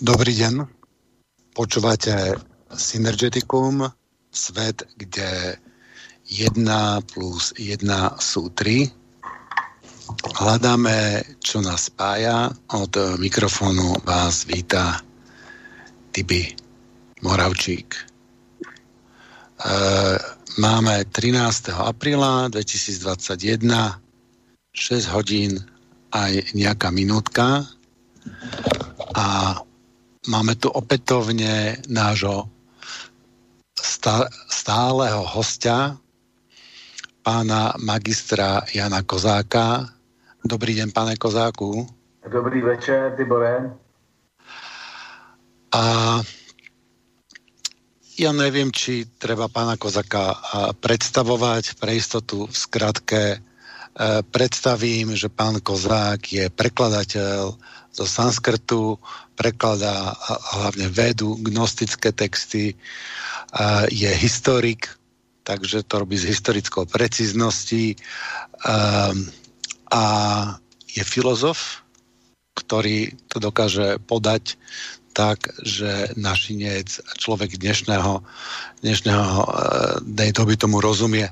Dobrý deň, počúvate Synergeticum, svet, kde 1 + 1 = 3. Hľadáme, čo nás spája. Od mikrofónu vás víta Tibi Moravčík. Máme 13. apríla 2021, 6 hodín aj nejaká minútka a máme tu opätovne nášho stáleho hostia, pána magistra Jana Kozáka. Dobrý deň, pane Kozáku. Dobrý večer, Tibore. A ja neviem, či treba pána Kozáka predstavovať. Pre istotu v skratke predstavím, že pán Kozák je prekladateľ zo sanskrtu, prekladá hlavne vedu, gnostické texty, je historik, takže to robí s historickou precízností a je filozof, ktorý to dokáže podať tak, že našinec, človek dnešnej doby tomu rozumie.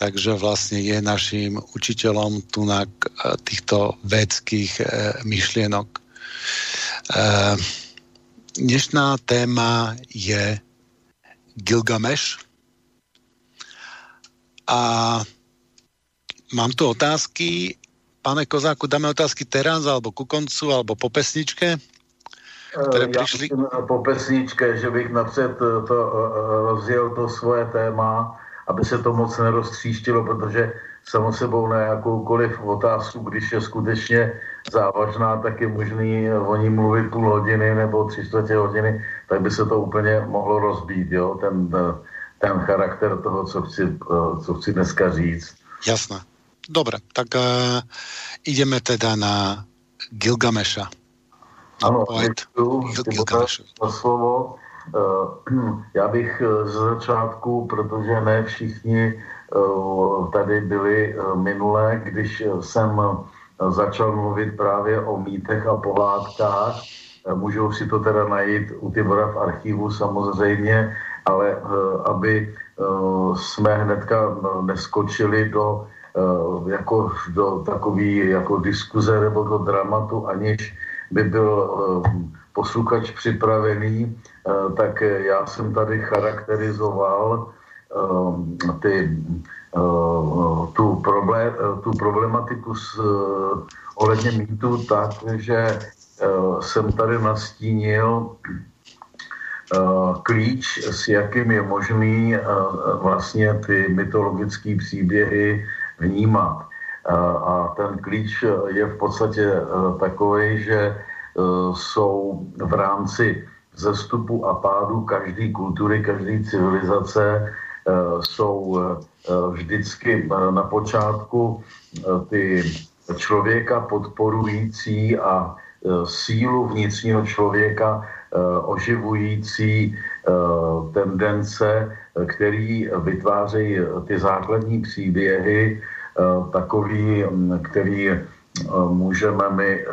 Takže vlastne je našim učiteľom tunak týchto védskych myšlienok. Dnešná téma je Gilgamesh. A mám tu otázky. Pane Kozáku, dáme otázky teraz, alebo ku koncu, alebo po pesničke? Po pesničke, že bych napřed to rozjel to svoje téma, aby se to moc neroztříštilo, protože samo sebou na jakoukoliv otázku, když je skutečně závažná, tak je možný o ní mluvit půl hodiny nebo 3/4 hodiny, tak by se to úplně mohlo rozbít, jo? Ten charakter toho, co chci dneska říct. Jasné. Dobre, tak ideme teda na Gilgameša. Ano, Gilgameša. Slovo. Já bych z začátku, protože ne všichni tady byli minule, když jsem začal mluvit právě o mýtech a pohádkách, můžou si to teda najít u Tibora v archivu samozřejmě, ale aby jsme hnedka neskočili do takový jako diskuze nebo do dramatu, aniž by byl posluchač připravený, tak já jsem tady charakterizoval tu problematiku ohledně mýtu tak, že jsem tady nastínil klíč, s jakým je možný vlastně ty mytologické příběhy vnímat. A ten klíč je v podstatě takový, že jsou v rámci vzestupu a pádu každé kultury, každé civilizace jsou vždycky na počátku ty člověka podporující a sílu vnitřního člověka oživující tendence, který vytvářejí ty základní příběhy, takový, který můžeme my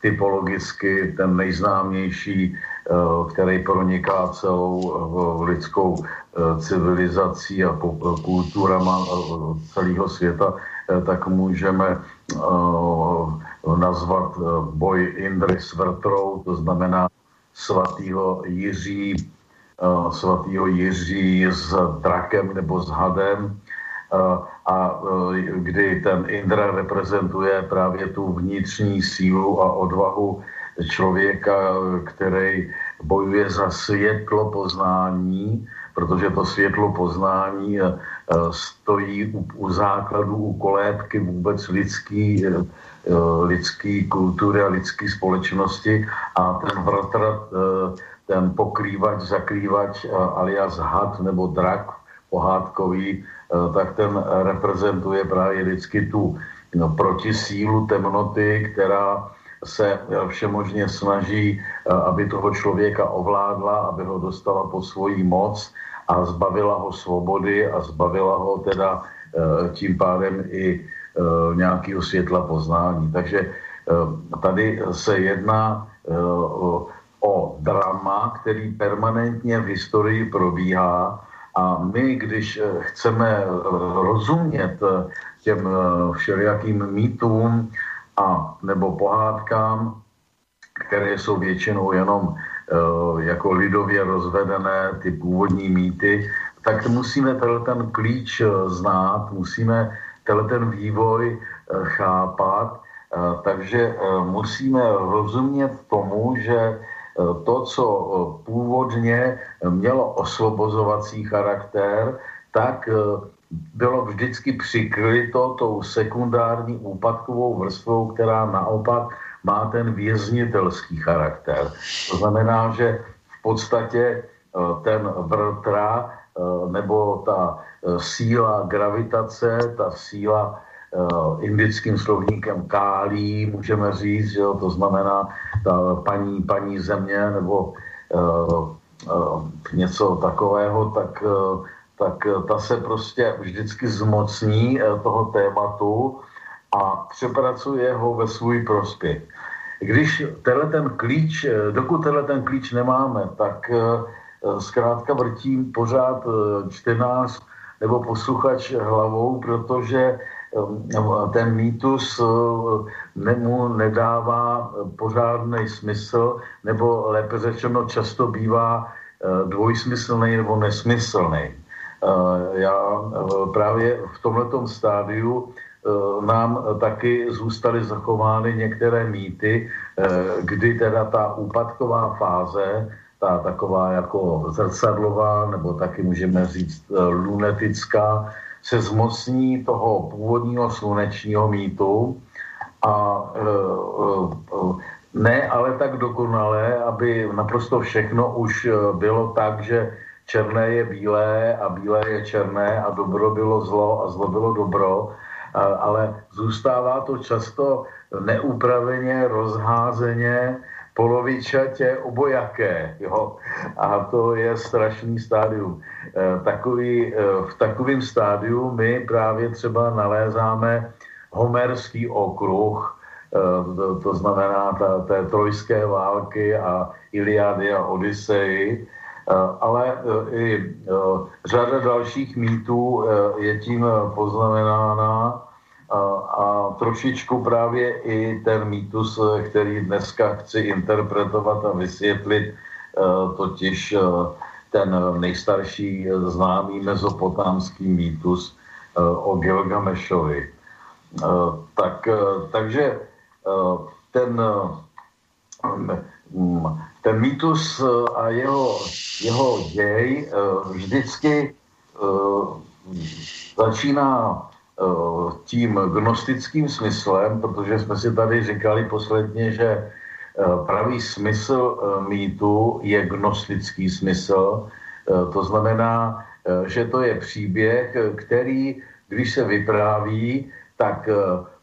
typologicky, ten nejznámější, který proniká celou lidskou civilizací a kulturama celého světa, tak můžeme nazvat boj Indry s Vrtrou, to znamená svatýho Jiří s drakem nebo s hadem, a kdy ten Indra reprezentuje právě tu vnitřní sílu a odvahu člověka, který bojuje za světlo poznání, protože to světlo poznání stojí u základů, u kolébky vůbec lidský kultury a lidské společnosti, a ten Vrtra, ten pokrývač, zakrývač, alias had nebo drak pohádkový, tak ten reprezentuje právě vždycky tu protisílu temnoty, která se všemožně snaží, aby toho člověka ovládla, aby ho dostala pod svoji moc a zbavila ho svobody a zbavila ho teda tím pádem i nějakého světla poznání. Takže tady se jedná o téma, který permanentně v historii probíhá, a my, když chceme rozumět těm všelijakým mýtům a nebo pohádkám, které jsou většinou jenom jako lidově rozvedené ty původní mýty, tak musíme ten klíč znát, musíme ten vývoj chápat, takže musíme rozumět tomu, že to, co původně mělo osvobozovací charakter, tak bylo vždycky přikryto tou sekundární úpadkovou vrstvou, která naopak má ten věznitelský charakter. To znamená, že v podstatě ten Vrtra nebo ta síla gravitace, ta síla indickým slovníkem Káli, můžeme říct, že jo, to znamená ta paní země nebo něco takového, tak ta se prostě vždycky zmocní toho tématu a přepracuje ho ve svůj prospěch. Když dokud ten klíč nemáme, tak zkrátka vrtím pořád čtenář nebo posluchač hlavou, protože ten mýtus mu nedává pořádný smysl, nebo lépe řečeno často bývá dvojsmyslný nebo nesmyslný. Já právě v tomhletom stádiu nám taky zůstaly zachovány některé mýty, kdy teda ta úpadková fáze, ta taková jako zrcadlová, nebo taky můžeme říct lunetická, se zmocní toho původního slunečního mýtu a ne ale tak dokonale, aby naprosto všechno už bylo tak, že černé je bílé a bílé je černé a dobro bylo zlo a zlo bylo dobro, ale zůstává to často neupraveně, rozházeně, polovičatě, obojaké. Jo? A to je strašný stádium. V takovém stádiu my právě třeba nalézáme Homerský okruh, to znamená té trojské války a Iliády a Odyssei, ale i řada dalších mýtů je tím poznamenána a trošičku právě i ten mýtus, který dneska chci interpretovat a vysvětlit, totiž ten nejstarší známý mezopotámský mýtus o Gilgamešovi. Takže ten mýtus a jeho děj vždycky začíná tím gnostickým smyslem, protože jsme si tady říkali posledně, že pravý smysl mýtu je gnostický smysl. To znamená, že to je příběh, který, když se vypráví, tak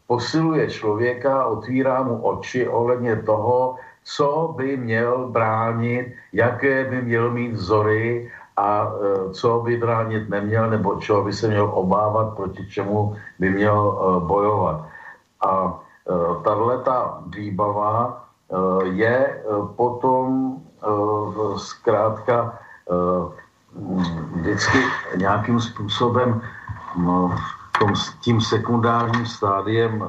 posiluje člověka, otvírá mu oči ohledně toho, co by měl bránit, jaké by měl mít vzory a co by bránit neměl, nebo čeho by se měl obávat, proti čemu by měl bojovat. A tato výbava je potom zkrátka vždycky nějakým způsobem tím sekundárním stádiem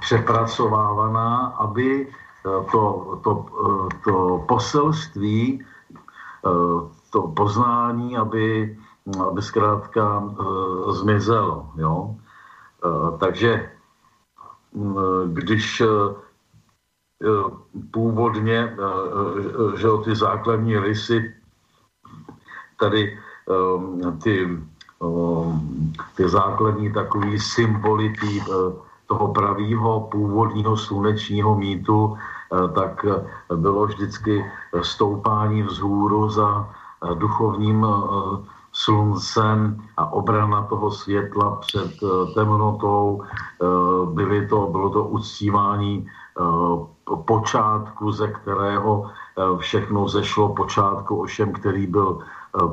přepracovávaná, aby to poselství, to poznání, aby zkrátka zmizelo. Jo? Takže když původně, že ty základní rysy, tady ty základní takové symboly toho pravýho původního slunečního mýtu, tak bylo vždycky stoupání vzhůru za duchovním sluncem a obrana toho světla před temnotou. Bylo to uctívání počátku, ze kterého všechno zešlo, počátku ovšem, který byl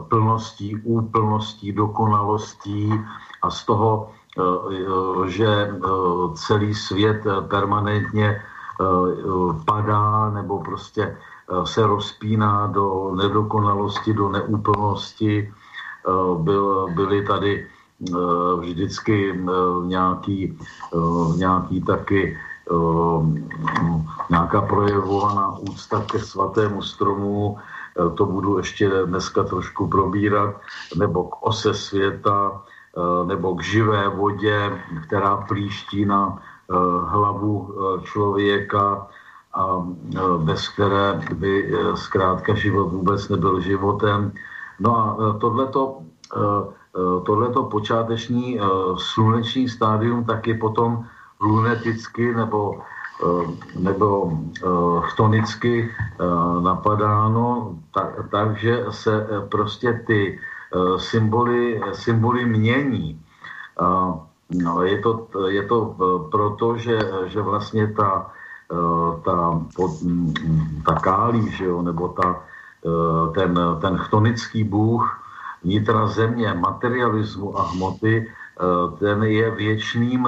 plností, úplností, dokonalostí, a z toho, že celý svět permanentně padá nebo prostě se rozpíná do nedokonalosti, do neúplnosti. Byly tady vždycky nějaký taky nějaká projevovaná úcta ke svatému stromu, to budu ještě dneska trošku probírat, nebo k ose světa, nebo k živé vodě, která plíští na hlavu člověka a bez které by zkrátka život vůbec nebyl životem. No a tohleto počáteční sluneční stádium taky potom luneticky nebo chtonicky napadáno, takže se prostě ty symboly mění. Je to proto, že vlastně ta Káli, že jo, nebo ten chtonický bůh vnitra země, materialismu a hmoty, ten je věčným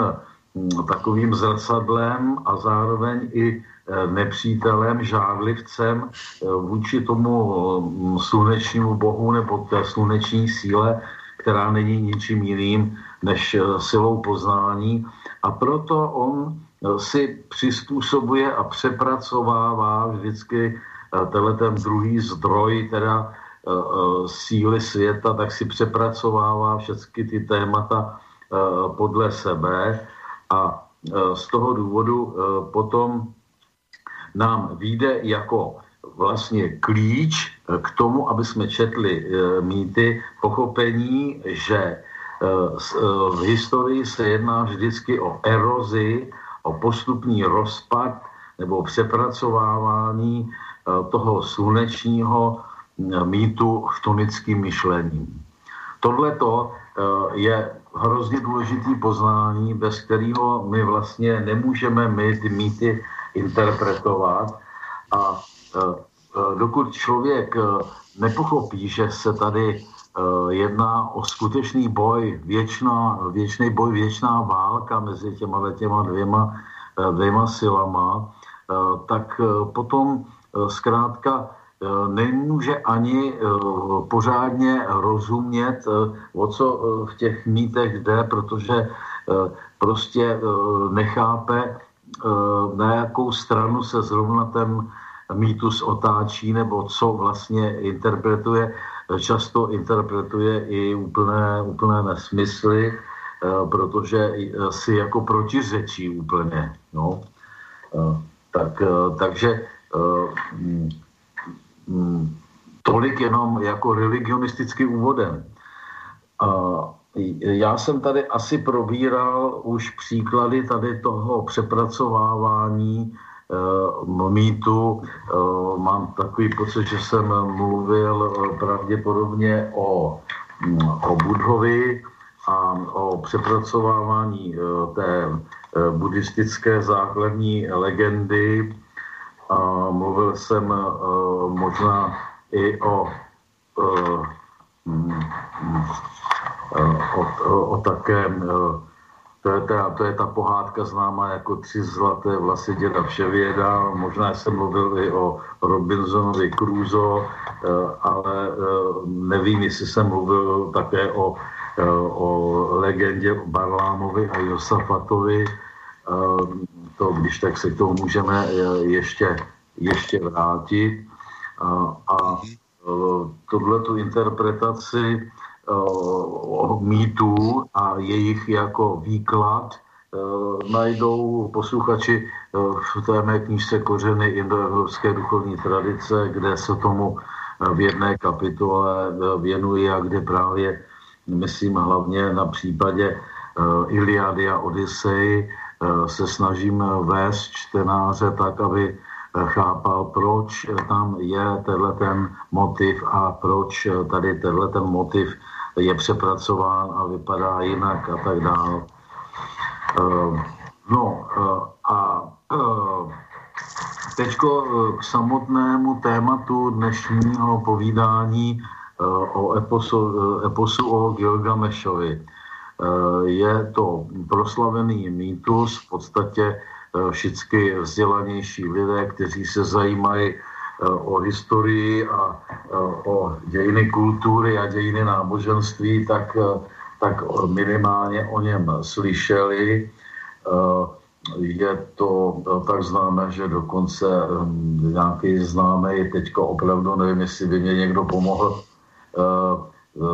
takovým zrcadlem a zároveň i nepřítelem, žárlivcem vůči tomu slunečnímu bohu nebo té sluneční síle, která není ničím jiným než silou poznání. A proto on si přizpůsobuje a přepracovává vždycky ten druhý zdroj, teda síly světa, tak si přepracovává všechny ty témata podle sebe. A z toho důvodu potom nám vyjde jako vlastně klíč k tomu, aby jsme četli mýty, pochopení, že v historii se jedná vždycky o erozi, o postupný rozpad nebo přepracovávání toho slunečního mýtu chtonickým myšlením. Tohleto je hrozně důležitý poznání, bez kterého my vlastně nemůžeme ty mýty interpretovat. A dokud člověk nepochopí, že se tady jedná o skutečný boj, věčný boj, věčná válka mezi těma dvěma silama, tak potom zkrátka nemůže ani pořádně rozumět, o co v těch mýtech jde, protože prostě nechápe, na jakou stranu se zrovna ten mýtus otáčí, nebo co vlastně interpretuje. Často interpretuje i úplné nesmysly, protože si jako protiřečí úplně. No. Takže tolik jenom jako religionistický úvodem. Já jsem tady asi probíral už příklady tady toho přepracovávání mýtu. Mám takový pocit, že jsem mluvil pravděpodobně o Budhovi a o přepracovávání té buddhistické základní legendy. A mluvil jsem možná i o takém, to je ta pohádka známá jako Tři zlaté vlasy děda Vševěda, možná jsem mluvil i o Robinsonovi Crusoe, ale nevím, jestli jsem mluvil také o legendě Barlámovi a Josafatovi. To, když tak se k tomu můžeme ještě vrátit. A tuto interpretaci mýtů a jejich jako výklad najdou posluchači v té mé knížce Kořeny indoevropské duchovní tradice, kde se tomu v jedné kapitole věnuje a kde právě, myslím, hlavně na případě Iliády a Odyssey se snažím vést čtenáře tak, aby chápal, proč tam je ten motiv a proč tady ten motiv je přepracován a vypadá jinak a tak dále. No a teďko k samotnému tématu dnešního povídání o eposu o Gilgamešovi. Je to proslavený mýtus, v podstatě všichni vzdělanější lidé, kteří se zajímají o historii a o dějiny kultury a dějiny náboženství, tak minimálně o něm slyšeli. Je to tak známé, že dokonce nějaký známý, teďka opravdu nevím, jestli by mě někdo pomohl,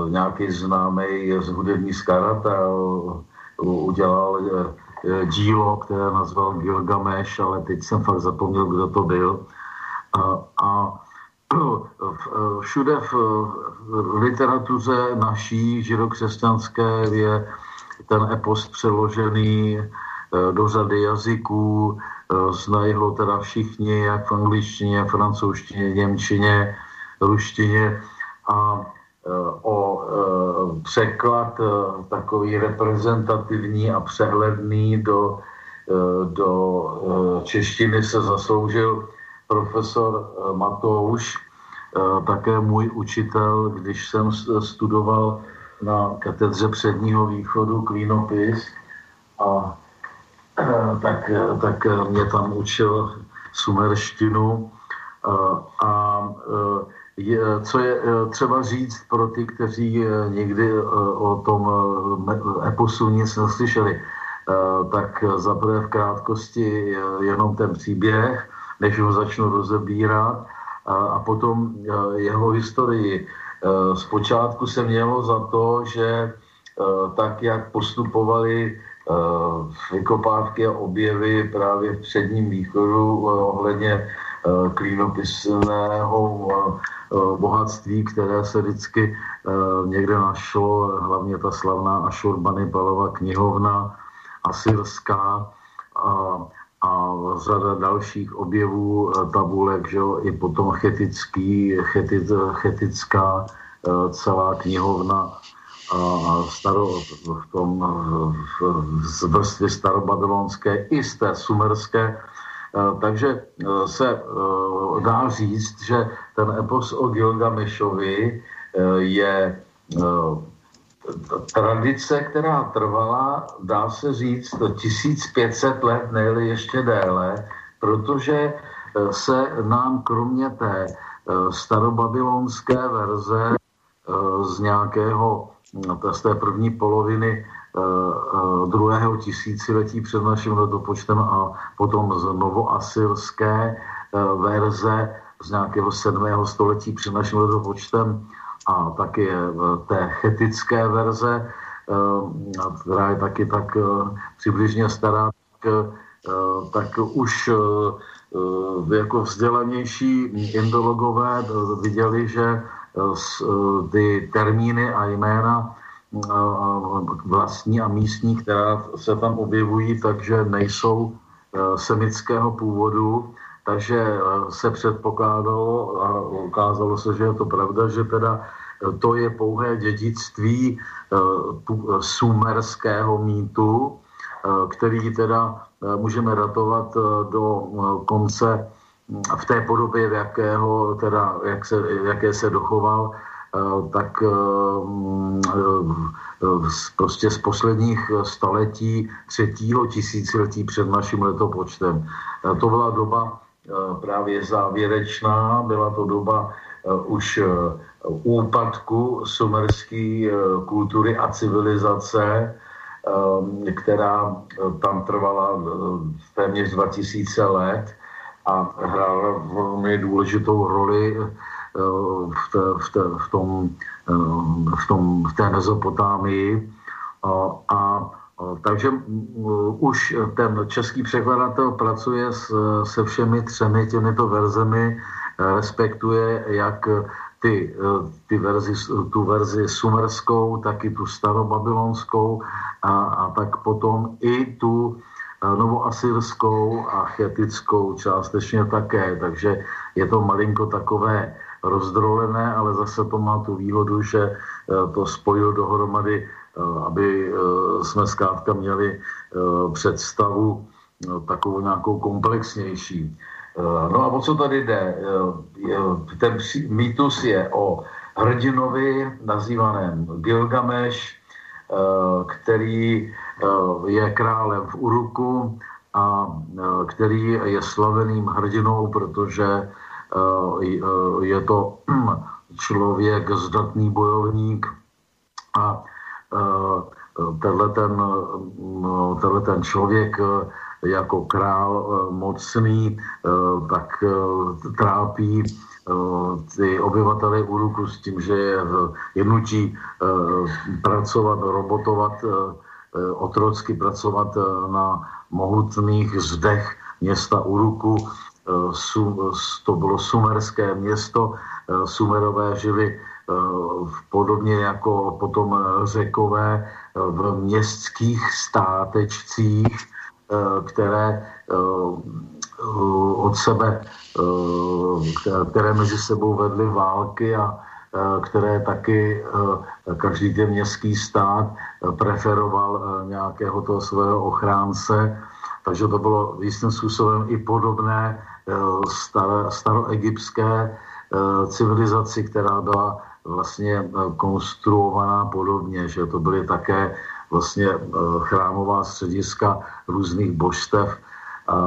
nějaký známý z hudební skarata udělal dílo, které nazval Gilgamesh, ale teď jsem fakt zapomněl, kdo to byl. A všude v literatuře naší židokřesťanské je ten epos přeložený do řady jazyků, znají ho teda všichni, jak v angličtině, francouzštině, němčině, ruštině. A o překlad takový reprezentativní a přehledný do češtiny se zasloužil profesor Matouš, také můj učitel, když jsem studoval na katedře předního východu klínopis, a tak mě tam učil sumerštinu. A co je třeba říct pro ty, kteří někdy o tom eposu nic neslyšeli, tak zaprvé v krátkosti jenom ten příběh, než ho začnu rozebírat, a potom jeho historii. Zpočátku se mělo za to, že tak, jak postupovali vykopávky a objevy právě v předním východu ohledně klínopisného bohatství, které se vždycky někde našlo, hlavně ta slavná Ašurbanipalova knihovna asyrská a řada dalších objevů tabulek, že jo, i potom chetická celá knihovna v vrstvě starobabylonské i z té sumerské. Takže se dá říct, že ten epos o Gilgamešovi je tradice, která trvala, dá se říct, 1500 let, nejli ještě déle, protože se nám kromě té starobabylonské verze z té první poloviny druhého tisíciletí před naším letopočtem a potom z novoasyrské verze z nějakého 7. století před naším letopočtem a taky té chetické verze, která je taky tak přibližně stará, tak už jako vzdělanější indologové viděli, že ty termíny a jména vlastní a místní, která se tam objevují, takže nejsou semického původu, takže se předpokládalo a ukázalo se, že je to pravda, že teda to je pouhé dědictví sumerského mýtu, který teda můžeme datovat do konce v té podobě, jaké se dochoval, tak prostě z posledních staletí 3. tisíciletí před naším letopočtem. To byla doba právě závěrečná, byla to doba už úpadku sumerské kultury a civilizace, která tam trvala téměř 2000 let a hrála velmi důležitou roli v té Mezopotámii. Takže už ten český překladatel pracuje se všemi třemi těmito verzemi, respektuje jak tu verzi sumerskou, tak i tu starobabylonskou a tak potom i tu novoasyrskou a chetickou částečně také. Takže je to malinko takové rozdrolené, ale zase to má tu výhodu, že to spojil dohromady, aby jsme zkrátka měli představu takovou nějakou komplexnější. No a o co tady jde? Ten mýtus je o hrdinovi nazývaném Gilgameš, který je králem v Uruku a který je slaveným hrdinou, protože je to člověk, zdatný bojovník, a tenhle ten člověk jako král mocný tak trápí ty obyvatele Uruku s tím, že je nutí pracovat, robotovat, otrocky pracovat na mohutných zdech města Uruku. To bylo sumerské město, sumerové žili podobně jako potom Řekové v městských státečcích, které mezi sebou vedly války a které taky každý ten městský stát preferoval nějakého toho svého ochránce. Takže to bylo jistým způsobem i podobné staroegyptské civilizaci, která byla vlastně konstruovaná podobně, že to byly také vlastně chrámová střediska různých božstev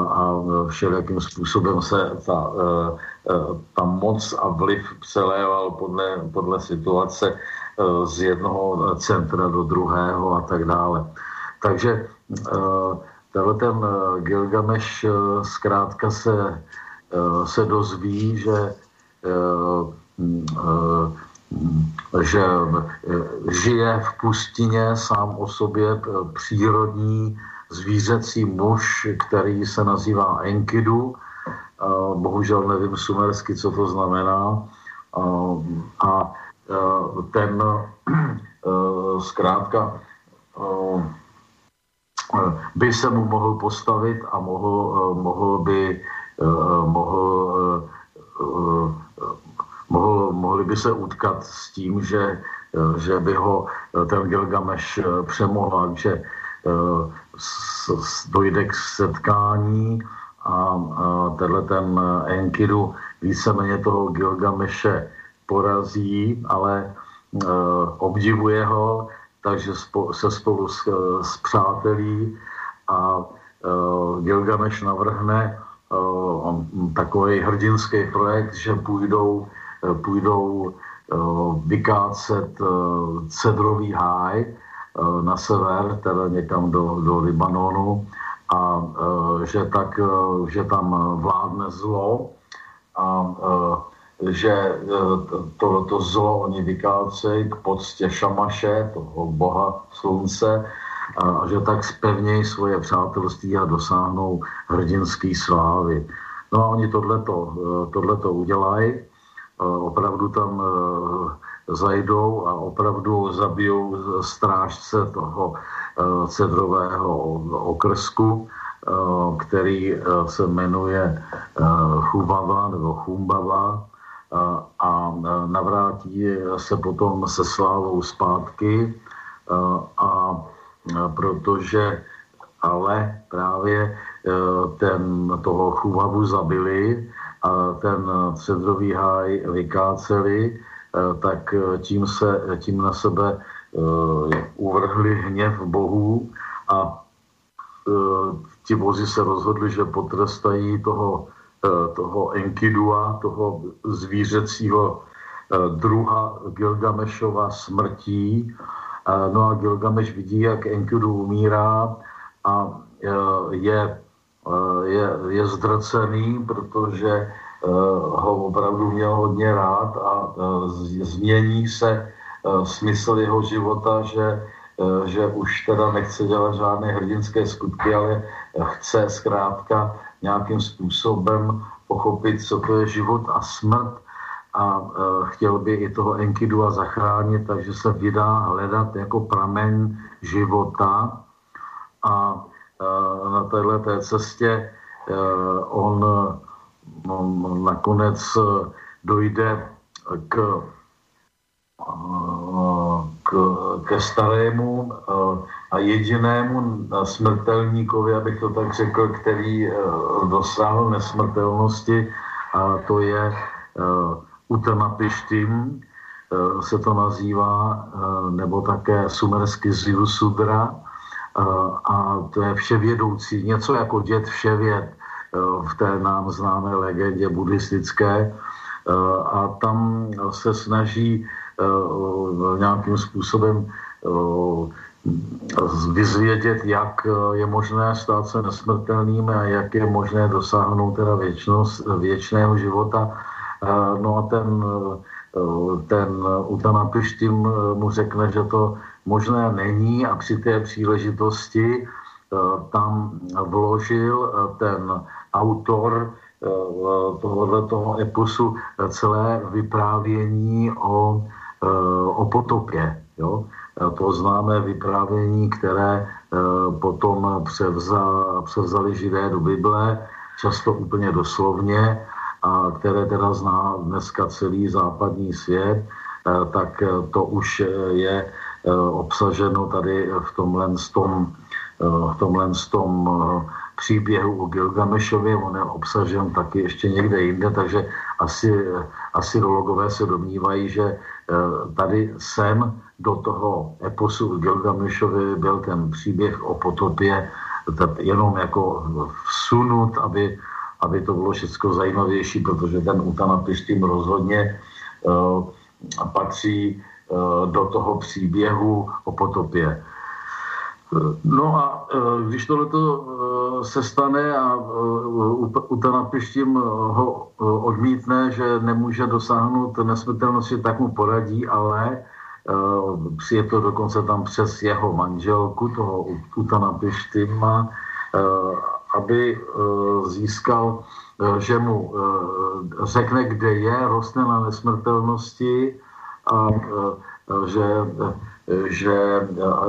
a všelijakým způsobem se ta moc a vliv přeléval podle situace z jednoho centra do druhého a tak dále. Takže tenhle ten Gilgamesh zkrátka se dozví, že žije v pustině sám o sobě přírodní zvířecí muž, který se nazývá Enkidu. Bohužel nevím sumersky, co to znamená. A ten zkrátka by se mu mohl postavit a mohli by se utkat s tím, že by ho ten Gilgameš přemohl, že dojde k setkání a tenhle ten Enkidu víceméně toho Gilgameše porazí, ale obdivuje ho, takže se spolu s přátelí a Gilgameš navrhne takový hrdinský projekt, že půjdou vykácet cedrový háj na sever, teda někam do Libanonu, a že tam vládne zlo a že to zlo oni vykácejí k poctě Šamaše, toho boha slunce, a že tak spevnějí svoje přátelství a dosáhnou hrdinský slávy. No a oni tohleto udělají, opravdu tam zajdou a opravdu zabijou strážce toho cedrového okrsku, který se jmenuje Chumbaba nebo Chumbaba, a navrátí se potom se slávou zpátky, a protože ale právě toho Chumbabu zabili a ten cedrový háj vykáceli, tak tím na sebe uvrhli hněv bohů a ti bozi se rozhodli, že potrestají toho Enkidua, toho zvířecího druha Gilgamešova smrtí. No a Gilgameš vidí, jak Enkidu umírá a je zdrcený, protože ho opravdu měl hodně rád a změní se smysl jeho života, že už teda nechce dělat žádné hrdinské skutky, ale chce zkrátka nějakým způsobem pochopit, co to je život a smrt, a chtěl by i toho Enkidua zachránit, takže se vydá hledat jako pramen života, a na této cestě on nakonec dojde ke starému a jedinému smrtelníkovi, abych to tak řekl, který dosáhl nesmrtelnosti, a to je Utanapištim, se to nazývá, nebo také sumersky Ziusudra, a to je vševědoucí, něco jako děd vševěd v té nám známé legendě buddhistické, a tam se snaží nějakým způsobem vyzvědět, jak je možné stát se nesmrtelným a jak je možné dosáhnout teda věčného života. No a ten Utanapištim mu řekne, že to možné není, a při té příležitosti tam vložil ten autor tohoto eposu celé vyprávění o potopě. Jo? To známé vyprávění, které potom převzali Židé do Bible, často úplně doslovně, a které teda zná dneska celý západní svět, tak to už je obsaženo tady v tomhle tom příběhu o Gilgamešovi. On je obsažen taky ještě někde jinde, takže asi logové se domnívají, že tady sem do toho eposu Gilgamešovi byl ten příběh o potopě jenom jako vsunut, aby to bylo všechno zajímavější, protože ten Utanapištim rozhodně patří do toho příběhu o potopě. No a když tohleto se stane a Utanapištim ho odmítne, že nemůže dosáhnout nesmrtelnosti, tak mu poradí, ale je to dokonce tam přes jeho manželku, toho Utanapištima, aby získal, že mu řekne, kde je, rostne na nesmrtelnosti, a že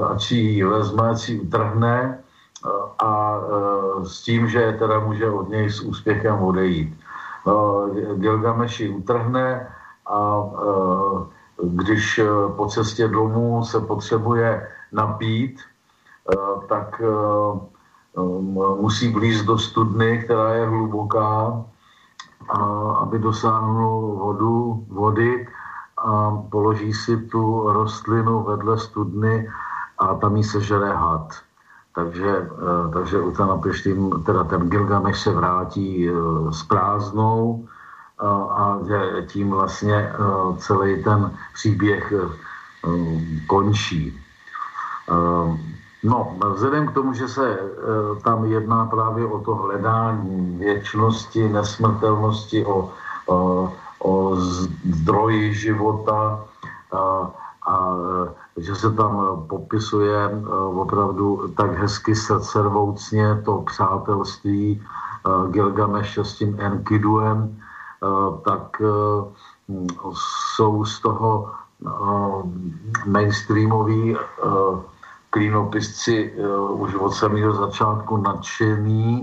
ať ji vezme, ať ji utrhne, a s tím, že teda může od něj s úspěchem odejít. Gilgameš ji utrhne, a když po cestě domů se potřebuje napít, tak musí vlízt do studny, která je hluboká, aby dosáhnul vody, a položí si tu rostlinu vedle studny a tam jí sežere had. Takže Utanapištim, teda ten Gilgameš se vrátí s prázdnou, a tím vlastně celý ten příběh končí. No, vzhledem k tomu, že se tam jedná právě o to hledání věčnosti, nesmrtelnosti, o zdroji života, a že se tam popisuje opravdu tak hezky srdcervoucně to přátelství Gilgameše s tím Enkiduem, tak jsou z toho mainstreamoví klínopisci už od samého začátku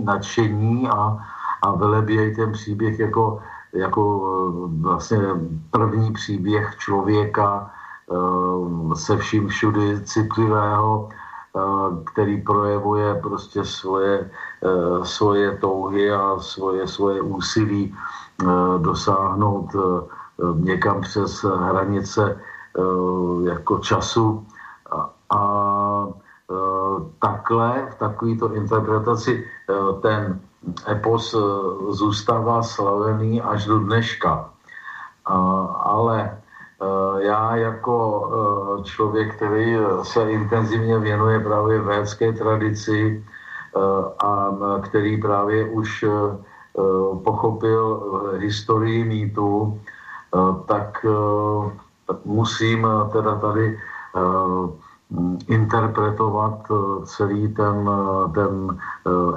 nadšení a velebějí ten příběh jako vlastně první příběh člověka se vším všudy citlivého, který projevuje prostě svoje touhy a svoje úsilí dosáhnout někam přes hranice jako času. A takhle, v takovýto interpretaci ten epos zůstává slavený až do dneška. Ale já jako člověk, který se intenzivně věnuje právě védské tradici a který právě už pochopil historii mýtu, tak musím teda tady interpretovat celý ten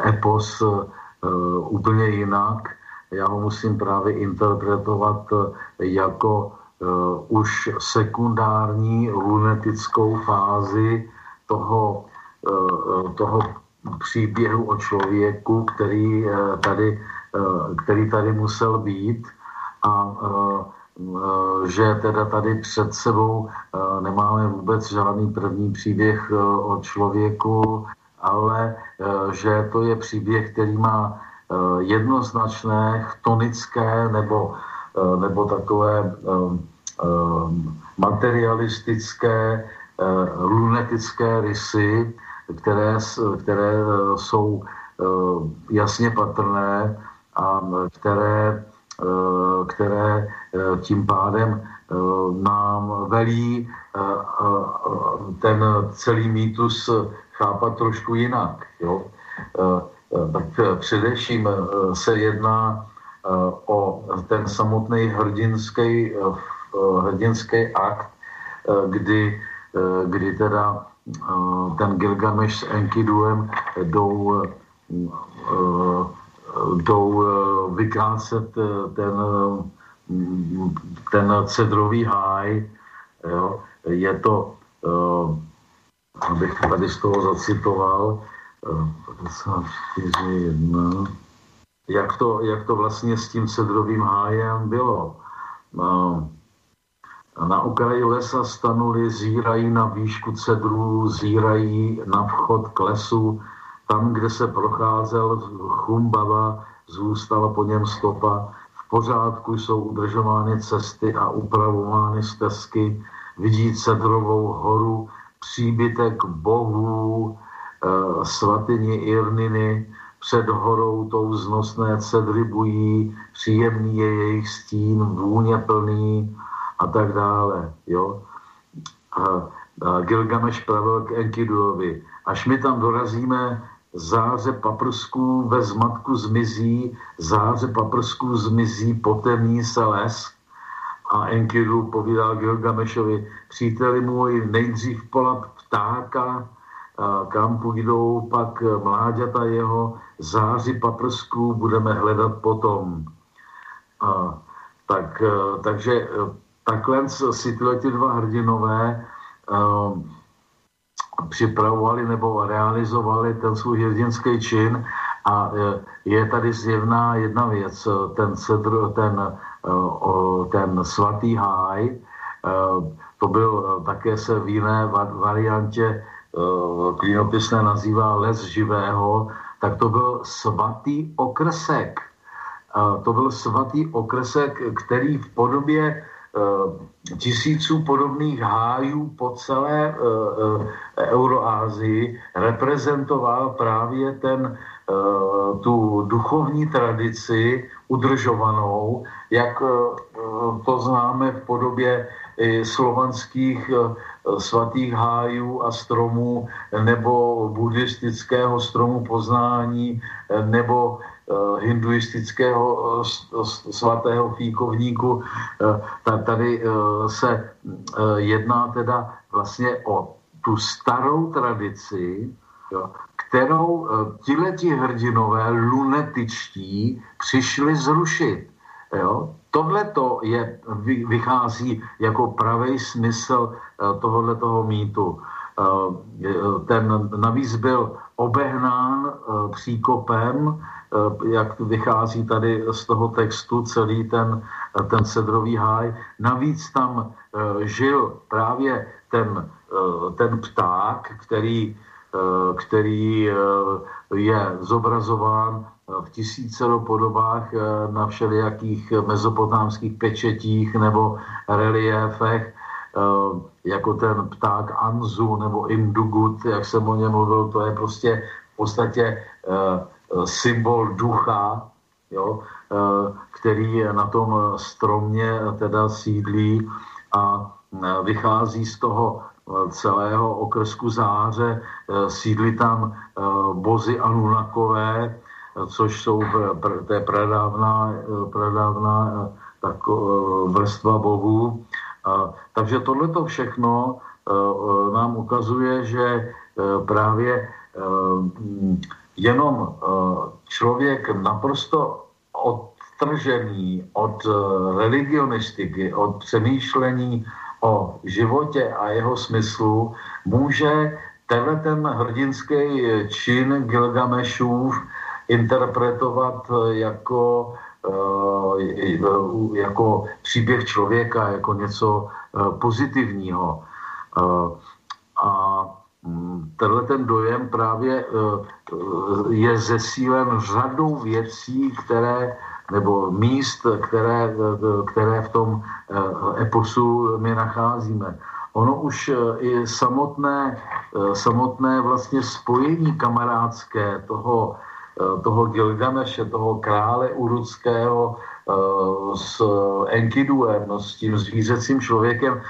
epos úplně jinak. Já ho musím právě interpretovat jako už sekundární lunetickou fázi toho příběhu o člověku, který tady musel být, a že teda tady před sebou nemáme vůbec žádný první příběh o člověku, ale že to je příběh, který má jednoznačné chtonické nebo takové materialistické lunetické rysy, které jsou jasně patrné a které tím pádem nám velí ten celý mýtus chápat trošku jinak. Jo? Tak především se jedná o ten samotný hrdinský akt, kdy teda ten Gilgameš s Enkiduem jdou vykrácet ten cedrový háj. Jo. Je to, abych tady z toho zacitoval, 54.1. Jak to vlastně s tím cedrovým hájem bylo. Na okraji lesa stanuly, zírají na výšku cedrů, zírají na vchod k lesu. Tam, kde se procházel Chumbaba, zůstala po něm stopa. V pořádku jsou udržovány cesty a upravovány stezky. Vidí cedrovou horu, příbytek bohů, svatyni Irniny. Před horou tou znosné cedry bují, příjemný je jejich stín, vůně plný a tak dále. Jo? A Gilgameš pravil k Enkiduovi. Až my tam dorazíme, záře paprsků ve zmatku zmizí, záře paprsků zmizí, potemní se les. A Enkidu povídal Gilgamešovi: příteli můj, nejdřív polap ptáka, kam půjdou pak mláďata jeho, záři paprsků budeme hledat potom. Takže takhle si tyhle dva hrdinové připravovali nebo realizovali ten svůj hrdinský čin. A je tady zjevná jedna věc, ten svatý háj, to byl také se v jiné variantě klinopisné nazývá les živého, tak to byl svatý okrsek. To byl svatý okrsek, který v podobě tisíců podobných hájů po celé Euroázii reprezentoval právě tu duchovní tradici udržovanou, jak to známe v podobě slovanských svatých hájů a stromů, nebo buddhistického stromu poznání, nebo hinduistického svatého fíkovníku. Tady se jedná teda vlastně o tu starou tradici, kterou tihleti hrdinové lunetičtí přišli zrušit. Jo? Tohleto vychází jako pravý smysl tohoto mýtu. Ten navíc byl obehnán příkopem, jak vychází tady z toho textu celý ten cedrový háj. Navíc tam žil právě ten pták, který je zobrazován v tisícero podobách na všelijakých mezopotámských pečetích nebo reliéfech, jako ten pták Anzu nebo Indugut, jak jsem o něm mluvil, to je prostě v podstatě symbol ducha, jo, který na tom stromě teda sídlí a vychází z toho celého okrsku záře, sídlí tam bozy a nunakové, což jsou pradávná vrstva bohů. Takže tohleto všechno nám ukazuje, že právě jenom člověk naprosto odtržený od religionistiky, od přemýšlení o životě a jeho smyslu, může tenhle ten hrdinský čin Gilgamešův interpretovat jako příběh člověka, jako něco pozitivního. A tenhle ten dojem právě je zesílen řadou věcí, míst, které v tom eposu my nacházíme. Ono už i samotné vlastně spojení kamarádské toho Gilgameše, toho krále uruckého s Enkiduem, s tím zvířecím člověkem,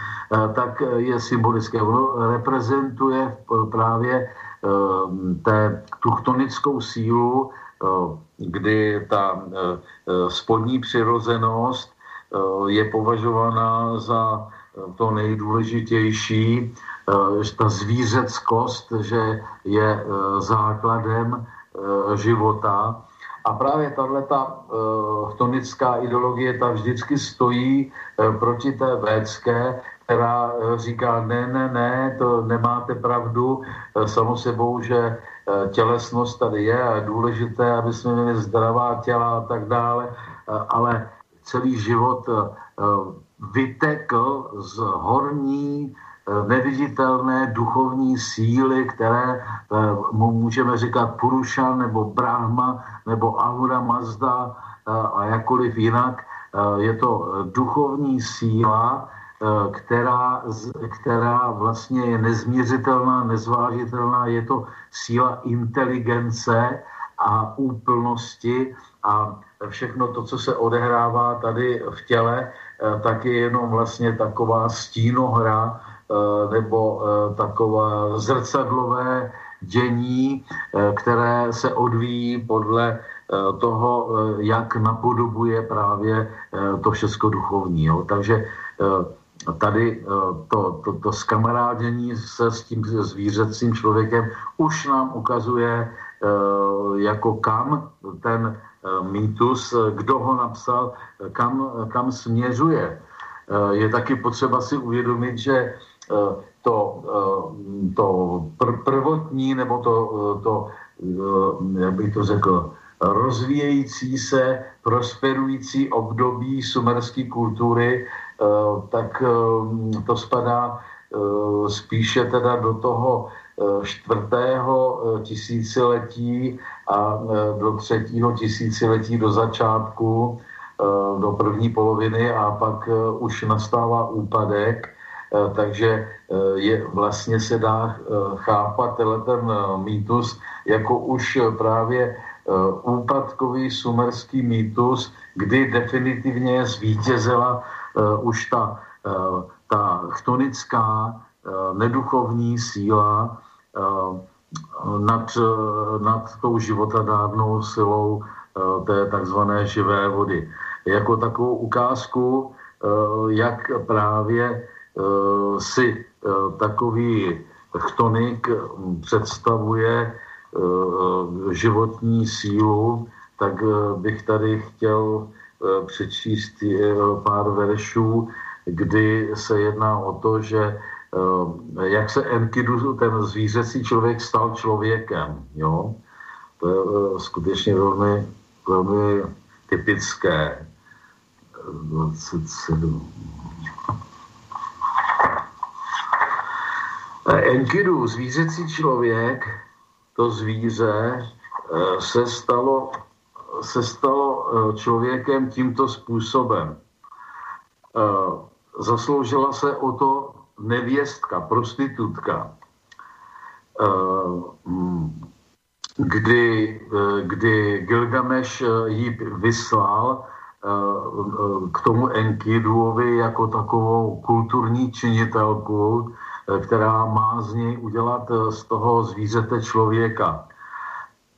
tak je symbolické. Ono reprezentuje právě tektonickou sílu, kdy ta spodní přirozenost je považovaná za to nejdůležitější, ta zvířeckost, že je základem života. A právě tato chtonická ideologie ta vždycky stojí proti té védské, která říká ne, to nemáte pravdu, samo sebou, že tělesnost tady je a je důležité, aby jsme měli zdravá těla a tak dále, ale celý život vytekl z horní neviditelné duchovní síly, které mu můžeme říkat Puruša nebo Brahma nebo Ahura Mazda a jakkoliv jinak. Je to duchovní síla, která vlastně je nezměřitelná, nezvážitelná. Je to síla inteligence a úplnosti a všechno to, co se odehrává tady v těle, tak je jenom vlastně taková stínohra nebo takové zrcadlové dění, které se odvíjí podle toho, jak napodobuje právě to všecko duchovní. Takže tady to skamarádění se s tím zvířecím člověkem už nám ukazuje, jako kam ten mýtus, kdo ho napsal, kam směřuje. Je taky potřeba si uvědomit, že prvotní, nebo jak bych to řekl, rozvíjející se, prosperující období sumerské kultury, tak to spadá spíše teda do toho 4. tisíciletí a do 3. tisíciletí do začátku, do první poloviny a pak už nastává úpadek, takže vlastně se dá chápat ten mýtus jako už právě úpadkový sumerský mýtus, kdy definitivně zvítězila už ta chtonická neduchovní síla nad tou životadárnou silou té takzvané živé vody. Jako takovou ukázku, jak právě si takový chtonik představuje životní sílu, tak bych tady chtěl přečíst pár veršů, kdy se jedná o to, že jak se Enkidu, ten zvířecí člověk, stal člověkem. Jo? To je skutečně velmi, velmi typické. 27. Enkidu, zvířecí člověk, to zvíře se stalo člověkem tímto způsobem. Zasloužila se o to nevěstka, prostitutka, kdy Gilgameš ji vyslal k tomu Enkiduovi jako takovou kulturní činitelku, která má z něj udělat z toho zvířete člověka.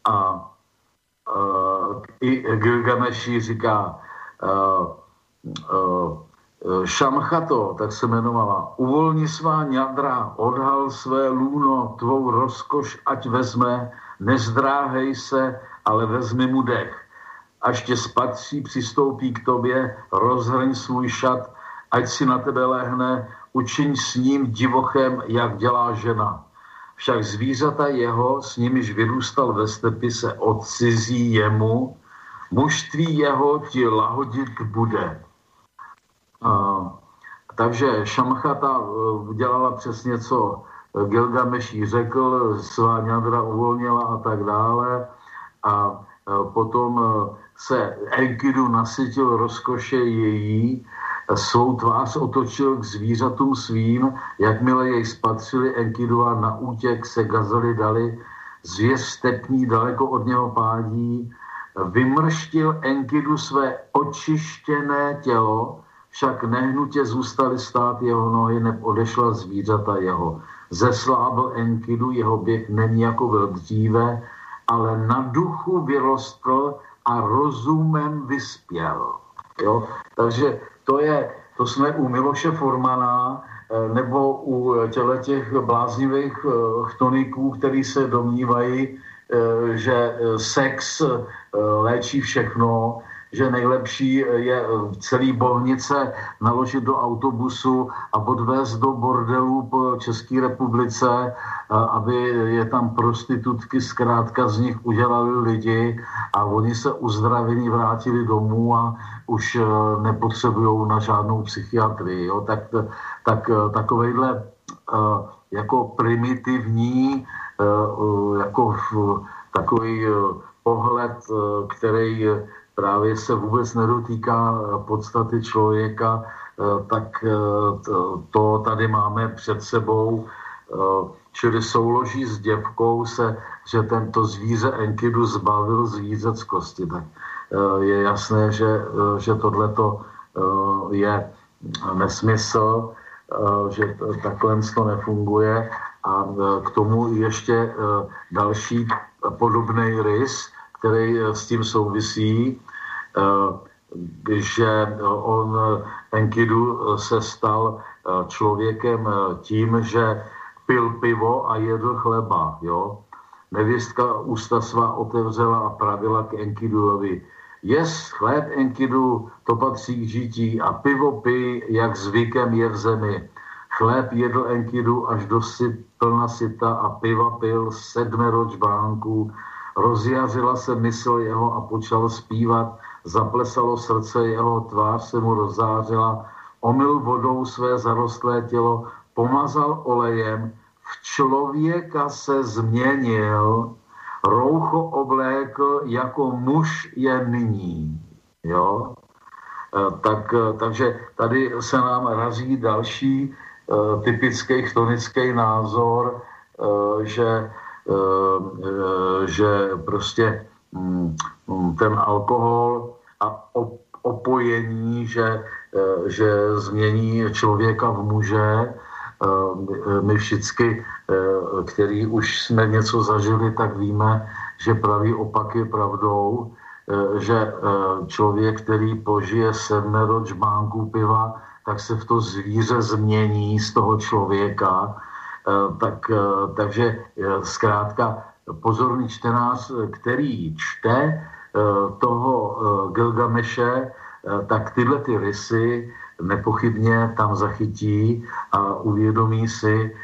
A i Gilgameš jí říká, Šamchato, tak se jmenovala, uvolni svá ňadra, odhal své lůno, tvou rozkoš ať vezme, nezdráhej se, ale vezmi mu dech. Až tě spatří, přistoupí k tobě, rozhrň svůj šat, ať si na tebe lehne, učiň s ním divochem, jak dělá žena. Však zvířata jeho, s nimiž vyrůstal ve stepi, se odcizí jemu, mužství jeho ti lahodit bude. Takže Šamchata dělala přesně, co Gilgameš jí řekl, svá ňadra uvolnila a tak dále. A potom se Enkidu nasytil rozkoše její svou tvář otočil k zvířatům svým, jakmile jej spatřili Enkidua na útěk se gazely dali, zvěř stepní daleko od něho pádí, vymrštil Enkidu své očištěné tělo, však nehnutě zůstaly stát jeho nohy, neb odešla zvířata jeho. Zeslábl Enkidu, jeho běh není jako byl dříve, ale na duchu vyrostl a rozumem vyspěl. Jo? Takže to jsme u Miloše Formana nebo u těch bláznivých chtoniků, který se domnívají, že sex léčí všechno, že nejlepší je celý bohnice naložit do autobusu a odvést do bordelů po České republice, aby je tam prostitutky zkrátka z nich udělali lidi a oni se uzdravení vrátili domů a už nepotřebují na žádnou psychiatrii. Jo? Tak takovejhle jako primitivní, jako takový pohled, který právě se vůbec nedotýká podstaty člověka, tak to tady máme před sebou. Čili souloží s děvkou se, že tento zvíře Enkidu zbavil zvířeckosti. Tak je jasné, že tohleto je nesmysl, že takhle to nefunguje. A k tomu ještě další podobný rys, který s tím souvisí, že on, Enkidu, se stal člověkem tím, že pil pivo a jedl chleba. Jo? Nevěstka ústa svá otevřela a pravila k Enkiduovi: Jest chléb, Enkidu, to patří k žití, a pivo pij, jak zvykem je v zemi. Chléb jedl Enkidu až do plna syta a piva pil 7 žbánků. Rozjařila se mysl jeho a počal zpívat, zaplesalo srdce jeho, tvář se mu rozzářila, omyl vodou své zarostlé tělo, pomazal olejem, v člověka se změnil, roucho oblékl, jako muž je nyní. Jo? Takže tady se nám razí další typický chtonický názor, že prostě ten alkohol a opojení, že změní člověka v muže. My všichni, který už jsme něco zažili, tak víme, že pravý opak je pravdou, že člověk, který požije 7 žbánků piva, tak se v to zvíře změní z toho člověka. Takže zkrátka pozorný čtenář, který čte toho Gilgameše, tak tyhle ty rysy nepochybně tam zachytí a uvědomí si,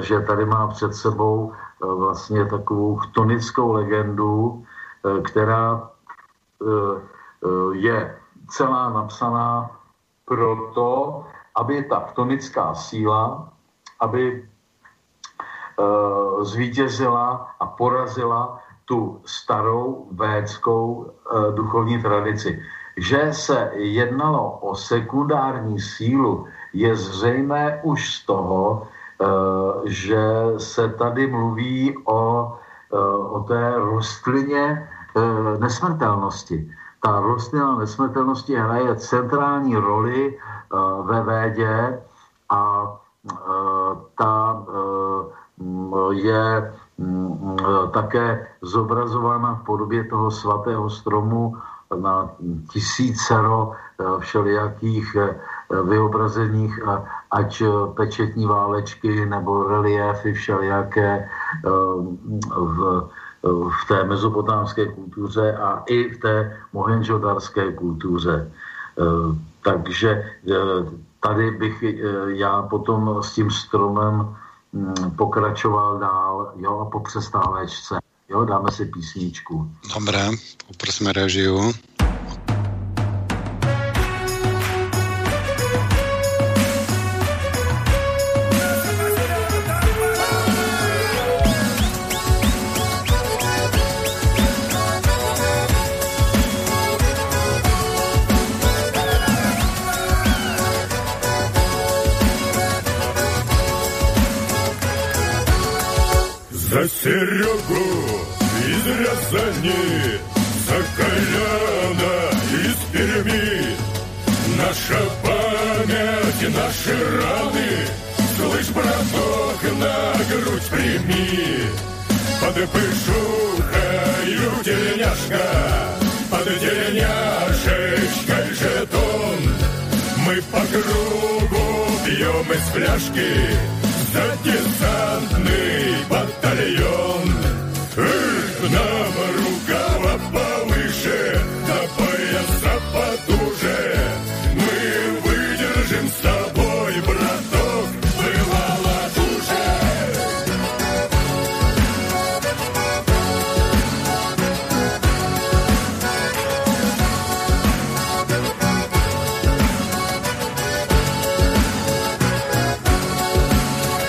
že tady má před sebou vlastně takovou chtonickou legendu, která je celá napsaná proto, aby ta chtonická síla, aby zvítězila a porazila tu starou védskou duchovní tradici. Že se jednalo o sekundární sílu, je zřejmé už z toho, že se tady mluví o té rostlině nesmrtelnosti. Ta rostlina nesmrtelnosti hraje centrální roli ve Védě a ta je také zobrazována v podobě toho svatého stromu na 1000 všelijakých vyobrazeních, ať pečetní válečky nebo reliéfy všelijaké v té mezopotámské kultuře a i v té mohendžodarské kultuře. Takže tady bych já potom s tím stromem pokračoval dál, jo, a po přestávečce. Jo, dáme si písničku. Dobré, poprosme režiu. За Серегу из Рязани, за Коляна из Перми. Наша память, наши раны, слышь, браток, на грудь прими. Подпышухаю тельняшка, под тельняшечкой жетон. Мы по кругу пьем из фляжки за десантный батальон. Эх, нам рукава повыше, до пояса потуже. Мы выдержим с тобой, браток, бывало туже.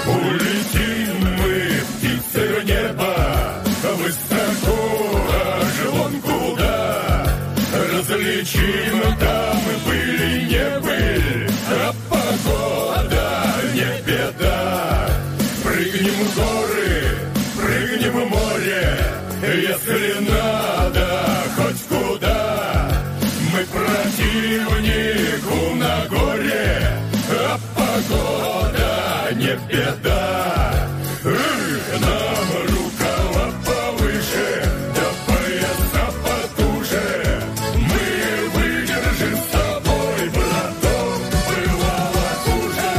Улетим мы, птицы в небо, высоко, аж вон куда. Различим там были, не были, а погода не беда. Прыгнем в горы, прыгнем в море, если надо, хоть куда. Мы противнику на горе, а погода не беда. Эх, нам рукава повыше, да пояса потуже. Мы выдержим с тобой, браток, бывало хуже.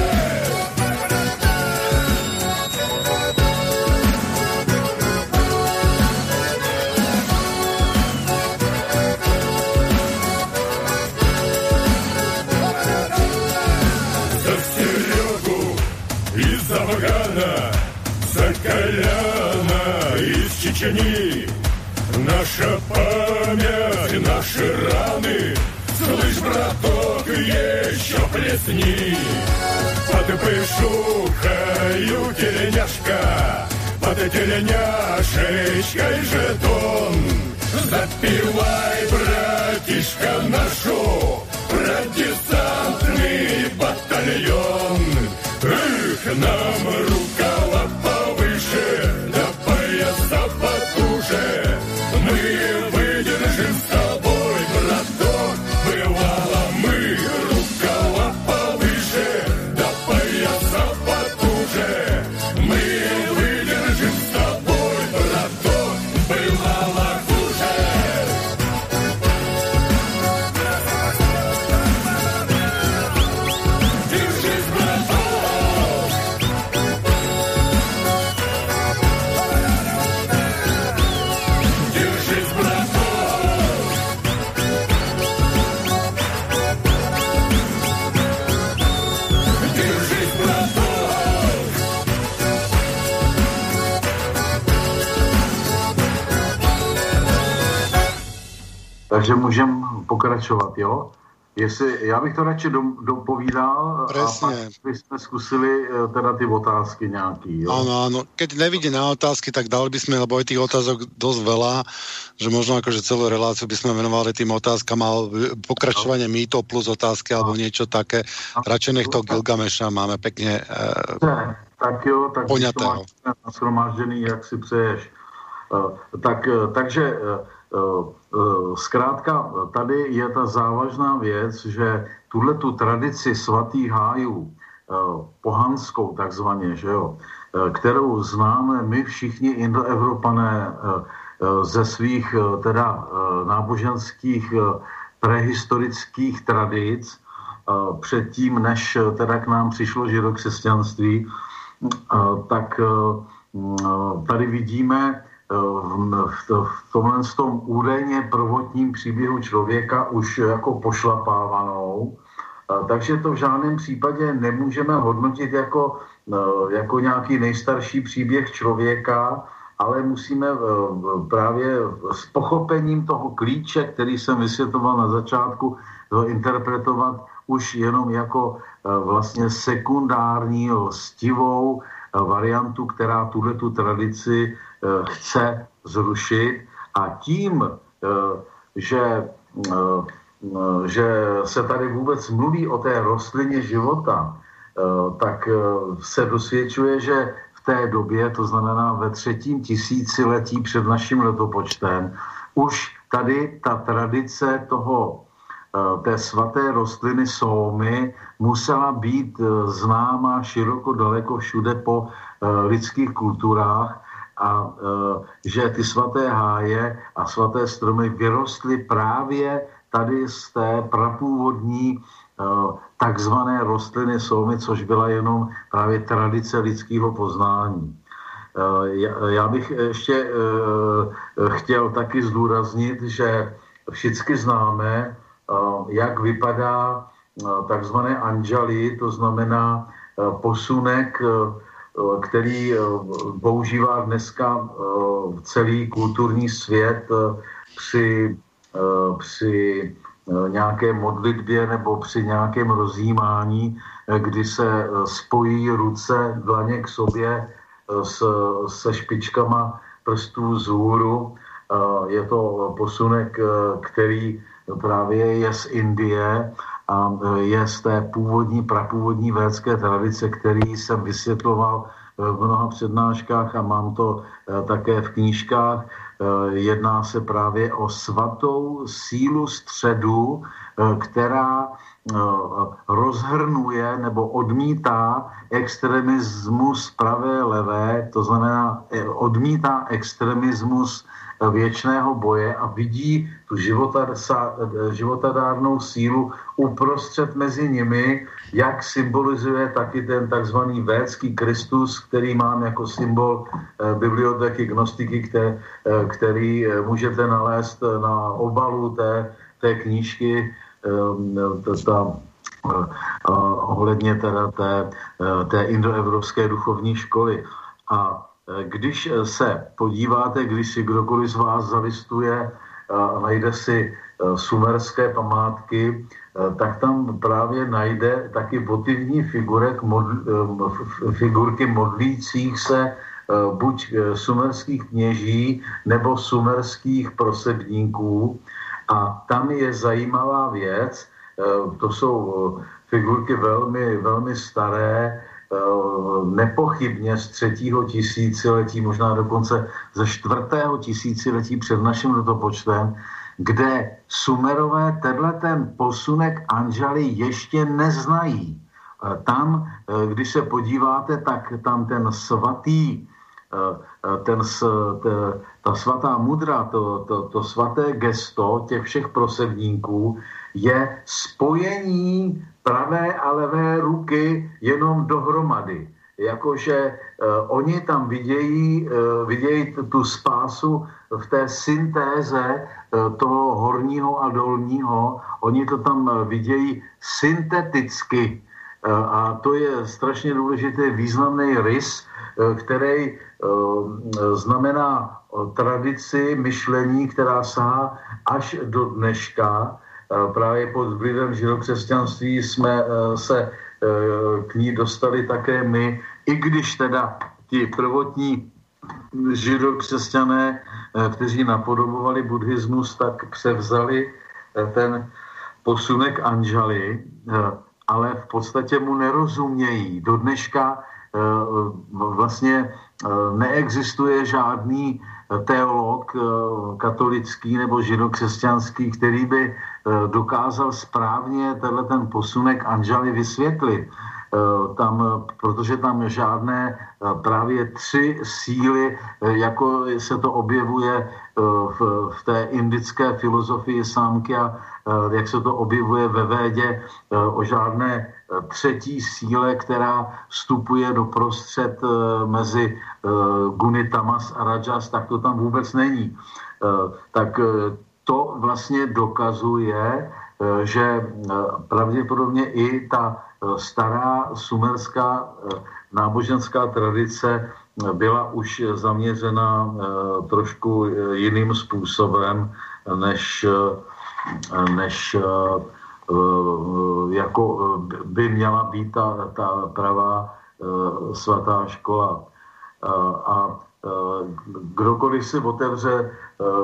За Серегу из Афгана, за Коляна из Чечни. Наша память, наши раны, слышь, браток, еще плесни. Под пышухою тельняшка, под тельняшечкой жетон. Запивай, братишка, нашу про десантный батальон. Эх, нам рукава повыше, да пояса потуже. Мы выдержим с тобой, браток, бывало мы. Рукава повыше, да пояса потуже. Мы выдержим с тобой, браток, бывало хуже. Держись, браток! Держись, браток! Держись, браток! Takže můžeme pokračovat, jo? Já bych to radši dopovídal. Presne. A pak bychom zkusili teda ty otázky nějaký, jo? Áno, áno. Keď nevidí na otázky, tak dali by sme, lebo aj tých otázok dosť veľa, že možno akože celú reláciu by sme venovali tým otázkam a pokračovanie mýtov plus otázky alebo niečo také. Radšej nech to Gilgameša máme pekne tak jo, tak poňatého. Nashromáždený, jak si přeješ. Takže zkrátka, tady je ta závažná věc, že tuhle tu tradici svatých hájů, pohanskou takzvaně, že jo, kterou známe my všichni indoevropané ze svých teda náboženských prehistorických tradic, předtím, než teda k nám přišlo židokřesťanství, tak tady vidíme v tomhle tom údajně prvotním příběhu člověka už jako pošlapávanou. Takže to v žádném případě nemůžeme hodnotit jako nějaký nejstarší příběh člověka, ale musíme právě s pochopením toho klíče, který jsem vysvětloval na začátku, interpretovat už jenom jako vlastně sekundární lstivou variantu, která tuhletu tradici chce zrušit, a tím, že se tady vůbec mluví o té rostlině života, tak se dosvědčuje, že v té době, to znamená ve 3. tisíciletí před naším letopočtem, už tady ta tradice té svaté rostliny Sómy musela být známá široko daleko všude po lidských kulturách a že ty svaté háje a svaté stromy vyrostly právě tady z té prapůvodní takzvané rostliny Sómy, což byla jenom právě tradice lidského poznání. Já bych ještě chtěl taky zdůraznit, že všichni známe, jak vypadá takzvané anžali, to znamená posunek, který používá dneska celý kulturní svět při nějaké modlitbě nebo při nějakém rozjímání, kdy se spojí ruce, dlaně k sobě se špičkama prstů z hůru. Je to posunek, který právě je z Indie a je z té původní, prapůvodní védské tradice, který jsem vysvětloval v mnoha přednáškách a mám to také v knížkách. Jedná se právě o svatou sílu středu, která rozhrnuje nebo odmítá extremismus pravé levé, to znamená odmítá extremismus věčného boje a vidí tu životadárnou sílu uprostřed mezi nimi, jak symbolizuje taky ten takzvaný védský Kristus, který mám jako symbol biblioteky gnostiky, který můžete nalézt na obalu té knížky ohledně teda té indoevropské duchovní školy. A když se podíváte, když si kdokoliv z vás zalistuje a najde si sumerské památky, tak tam právě najde taky votivní figurky modlících se buď sumerských kněží nebo sumerských prosebníků. A tam je zajímavá věc, to jsou figurky velmi, velmi staré, nepochybně z 3. tisíciletí, možná dokonce ze 4. tisíciletí před naším letopočtem, kde Sumerové ten posunek anžali ještě neznají. Tam, když se podíváte, tak tam ta svatá mudra, to svaté gesto těch všech prosebníků je spojení pravé a levé ruky jenom dohromady. Jakože oni tam vidějí tu spásu v té syntéze toho horního a dolního. Oni to tam vidějí synteticky. A to je strašně důležitý významný rys, který znamená tradici myšlení, která sahá až do dneška. Právě pod vlivem židokřesťanství jsme se k ní dostali také my, i když teda ti prvotní židokřesťané, kteří napodobovali buddhismus, tak převzali ten posunek anžali, ale v podstatě mu nerozumějí. Do dneška vlastně neexistuje žádný teolog katolický nebo židokřesťanský, který by dokázal správně ten posunek anžali vysvětlit. Protože tam žádné právě 3 síly, jako se to objevuje v té indické filozofii Sámkhya, jak se to objevuje ve Védě, o žádné 3. síle, která vstupuje do prostřed mezi Gunitamas a Rajas, tak to tam vůbec není. Tak to vlastně dokazuje, že pravděpodobně i ta stará sumerská náboženská tradice byla už zaměřena trošku jiným způsobem, než jako by měla být ta pravá svatá škola. A kdokoliv si otevře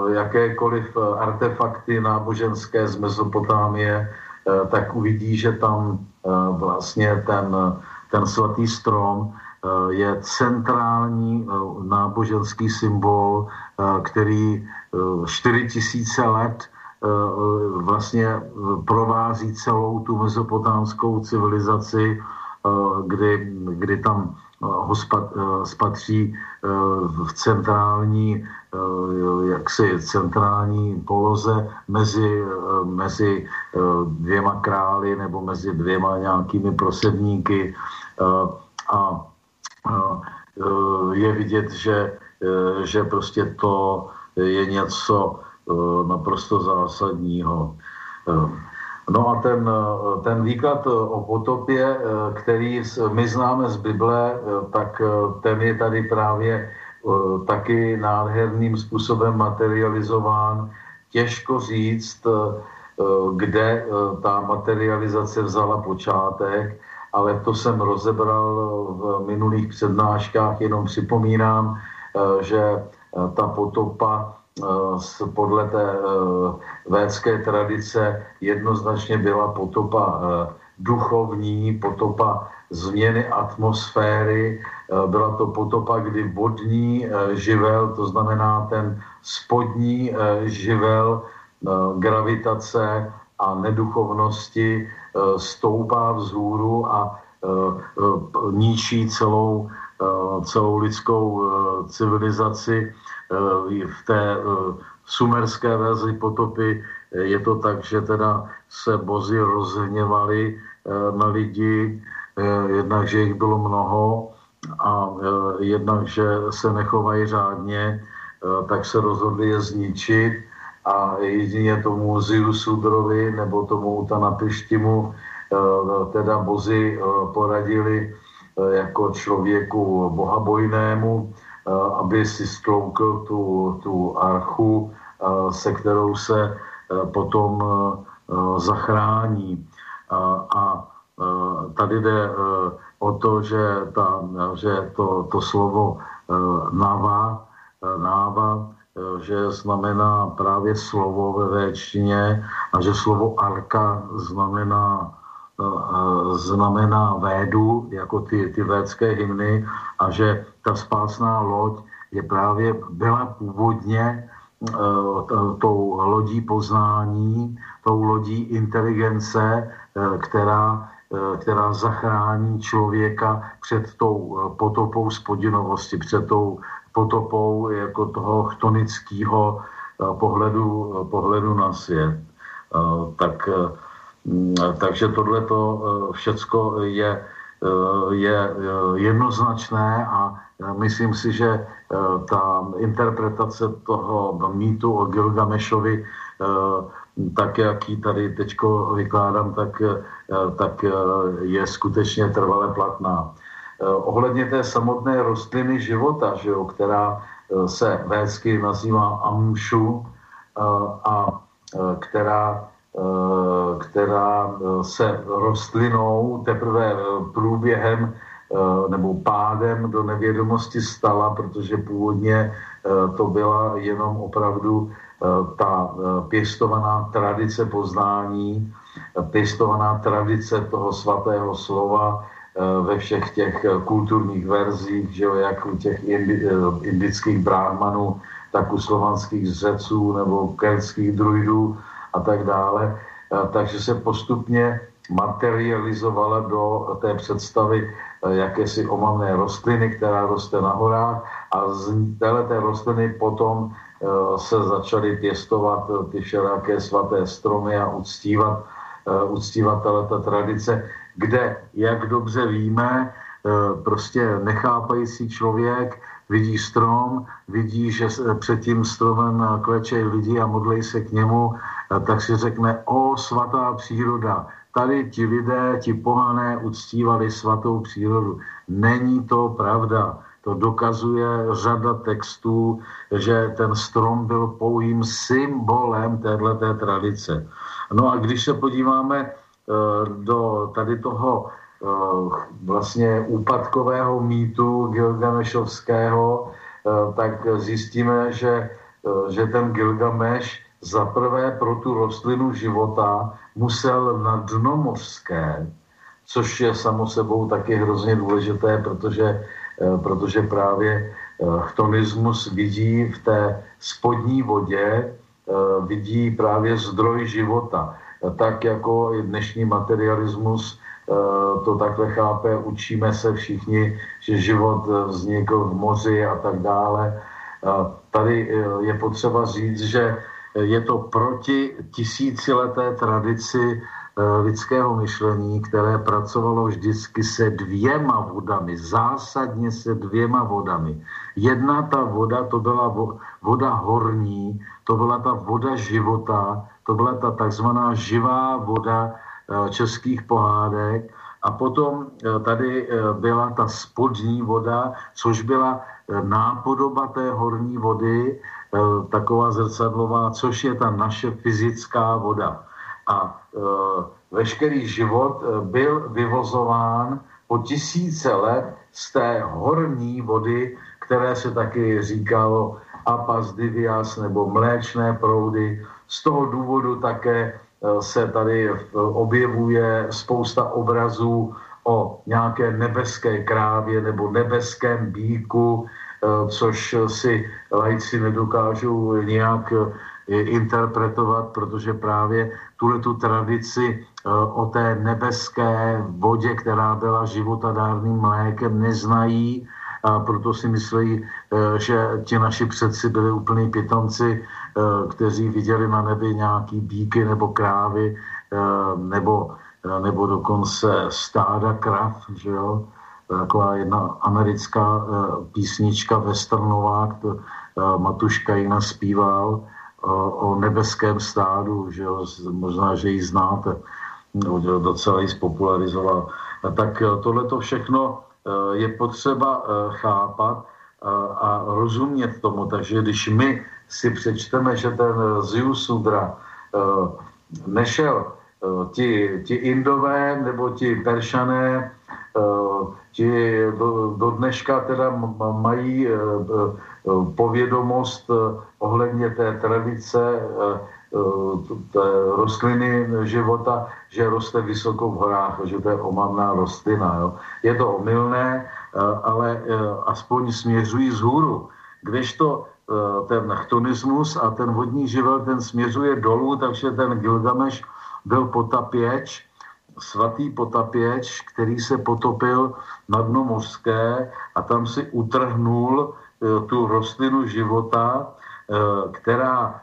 jakékoliv artefakty náboženské z Mezopotámie, tak uvidí, že tam vlastně ten svatý strom je centrální náboženský symbol, který 4000 let vlastně provází celou tu mezopotámskou civilizaci, kdy tam ho spatří v centrální, jaksi centrální poloze mezi dvěma králi nebo mezi dvěma nějakými prosebníky, a je vidět, že prostě to je něco naprosto zásadního. No a ten výklad o potopě, který my známe z Bible, tak ten je tady právě taky nádherným způsobem materializován. Těžko říct, kde ta materializace vzala počátek, ale to jsem rozebral v minulých přednáškách, jenom připomínám, že ta potopa podle té védské tradice jednoznačně byla potopa duchovní, potopa změny atmosféry, byla to potopa, kdy vodní živel, to znamená ten spodní živel gravitace a neduchovnosti, stoupá vzhůru a ničí celou lidskou civilizaci. V té sumerské verzi potopy je to tak, že teda se bozi rozhněvali na lidi, jednak, že jich bylo mnoho a jednak, že se nechovají řádně, tak se rozhodli je zničit a jedině tomu Ziusudrovi nebo tomu Utanapištimu teda bozi poradili jako člověku bohabojnému, aby si stloukl tu archu, se kterou se potom zachrání. A tady jde o to, že to slovo náva, že znamená právě slovo ve véčtině a že slovo arka znamená védu, jako ty védské hymny, a že ta spásná loď byla původně tou lodí poznání, tou lodí inteligence, která zachrání člověka před tou potopou spodinovosti, před tou potopou jako toho chtonického pohledu na svět. Takže tohleto všecko je jednoznačné a myslím si, že ta interpretace toho mýtu o Gilgamešovi, tak jak ji tady teďko vykládám, tak je skutečně trvale platná. Ohledně té samotné rostliny života, že jo, která se védsky nazývá amšu a která se rostlinou teprve průběhem nebo pádem do nevědomosti stala, protože původně to byla jenom opravdu ta pěstovaná tradice poznání, pěstovaná tradice toho svatého slova ve všech těch kulturních verzích, že jo, jak u těch indických brahmanů, tak u slovanských Řeců nebo keltských druidů a tak dále, takže se postupně materializovala do té představy jakési omamné rostliny, která roste na horách, a z této rostliny potom se začaly pěstovat ty všelijaké svaté stromy a uctívat tato tradice, kde, jak dobře víme, prostě nechápající člověk vidí strom, vidí, že před tím stromem klečejí lidi a modlí se k němu, tak si řekne: o svatá příroda, tady ti lidé, ti pohané uctívali svatou přírodu. Není to pravda. To dokazuje řada textů, že ten strom byl pouhým symbolem téhleté tradice. No a když se podíváme do tady toho vlastně úpadkového mýtu Gilgamešovského, tak zjistíme, že ten Gilgameš zaprvé pro tu rostlinu života musel na dno mořské, což je samo sebou taky hrozně důležité, protože právě chtonismus vidí v té spodní vodě, vidí právě zdroj života. Tak jako i dnešní materialismus to takhle chápe, učíme se všichni, že život vznikl v moři a tak dále. Tady je potřeba říct, že je to proti tisícileté tradici lidského myšlení, které pracovalo vždycky se dvěma vodami, zásadně se dvěma vodami. Jedna ta voda, to byla voda horní, to byla ta voda života, to byla ta takzvaná živá voda českých pohádek. A potom tady byla ta spodní voda, což byla nápodoba té horní vody, taková zrcadlová, což je ta naše fyzická voda. A veškerý život byl vyvozován po tisíce let z té horní vody, které se taky říkalo apas divias nebo mléčné proudy. Z toho důvodu také se tady objevuje spousta obrazů o nějaké nebeské krávě nebo nebeském býku, což si laici nedokážou nějak interpretovat, protože právě tuhletu tradici o té nebeské vodě, která byla životadárným mlékem, neznají, a proto si myslí, že ti naši předci byli úplní pitomci, kteří viděli na nebi nějaký býky nebo krávy nebo dokonce stáda krav, že jo? Taková jedna americká písnička westernová, Matuška Jina zpíval o nebeském stádu, že jo? Možná, že ji znáte, docela ji spopularizoval. Tak tohleto všechno je potřeba chápat a rozumět tomu. Takže když my si přečteme, že ten Ziusudra nešel, ti Indové nebo ti Peršané, ti do dneška teda mají povědomost ohledně té tradice té rostliny života, že roste vysoko v horách, že to je omamná rostlina. Jo. Je to omylné, ale aspoň směřují vzhůru. Kdežto ten chtonismus a ten vodní živel, ten směřuje dolů, takže ten Gilgamesh byl potapěč, svatý potapěč, který se potopil na dno mořské a tam si utrhnul tu rostlinu života, která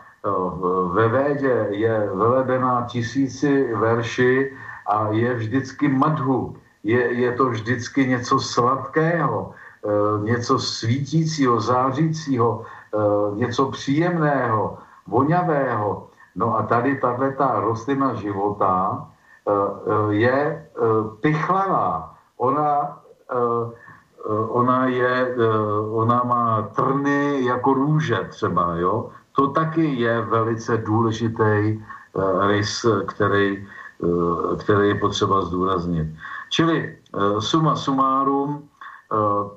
ve Védě je velebená 1000 verši a je vždycky madhu. Je to vždycky něco sladkého, něco svítícího, zářícího, něco příjemného, vonavého. No a tady tato rostlina života je pichlavá. Ona má trny jako růže třeba, jo? To taky je velice důležitý rys, který je potřeba zdůraznit. Čili suma sumárum,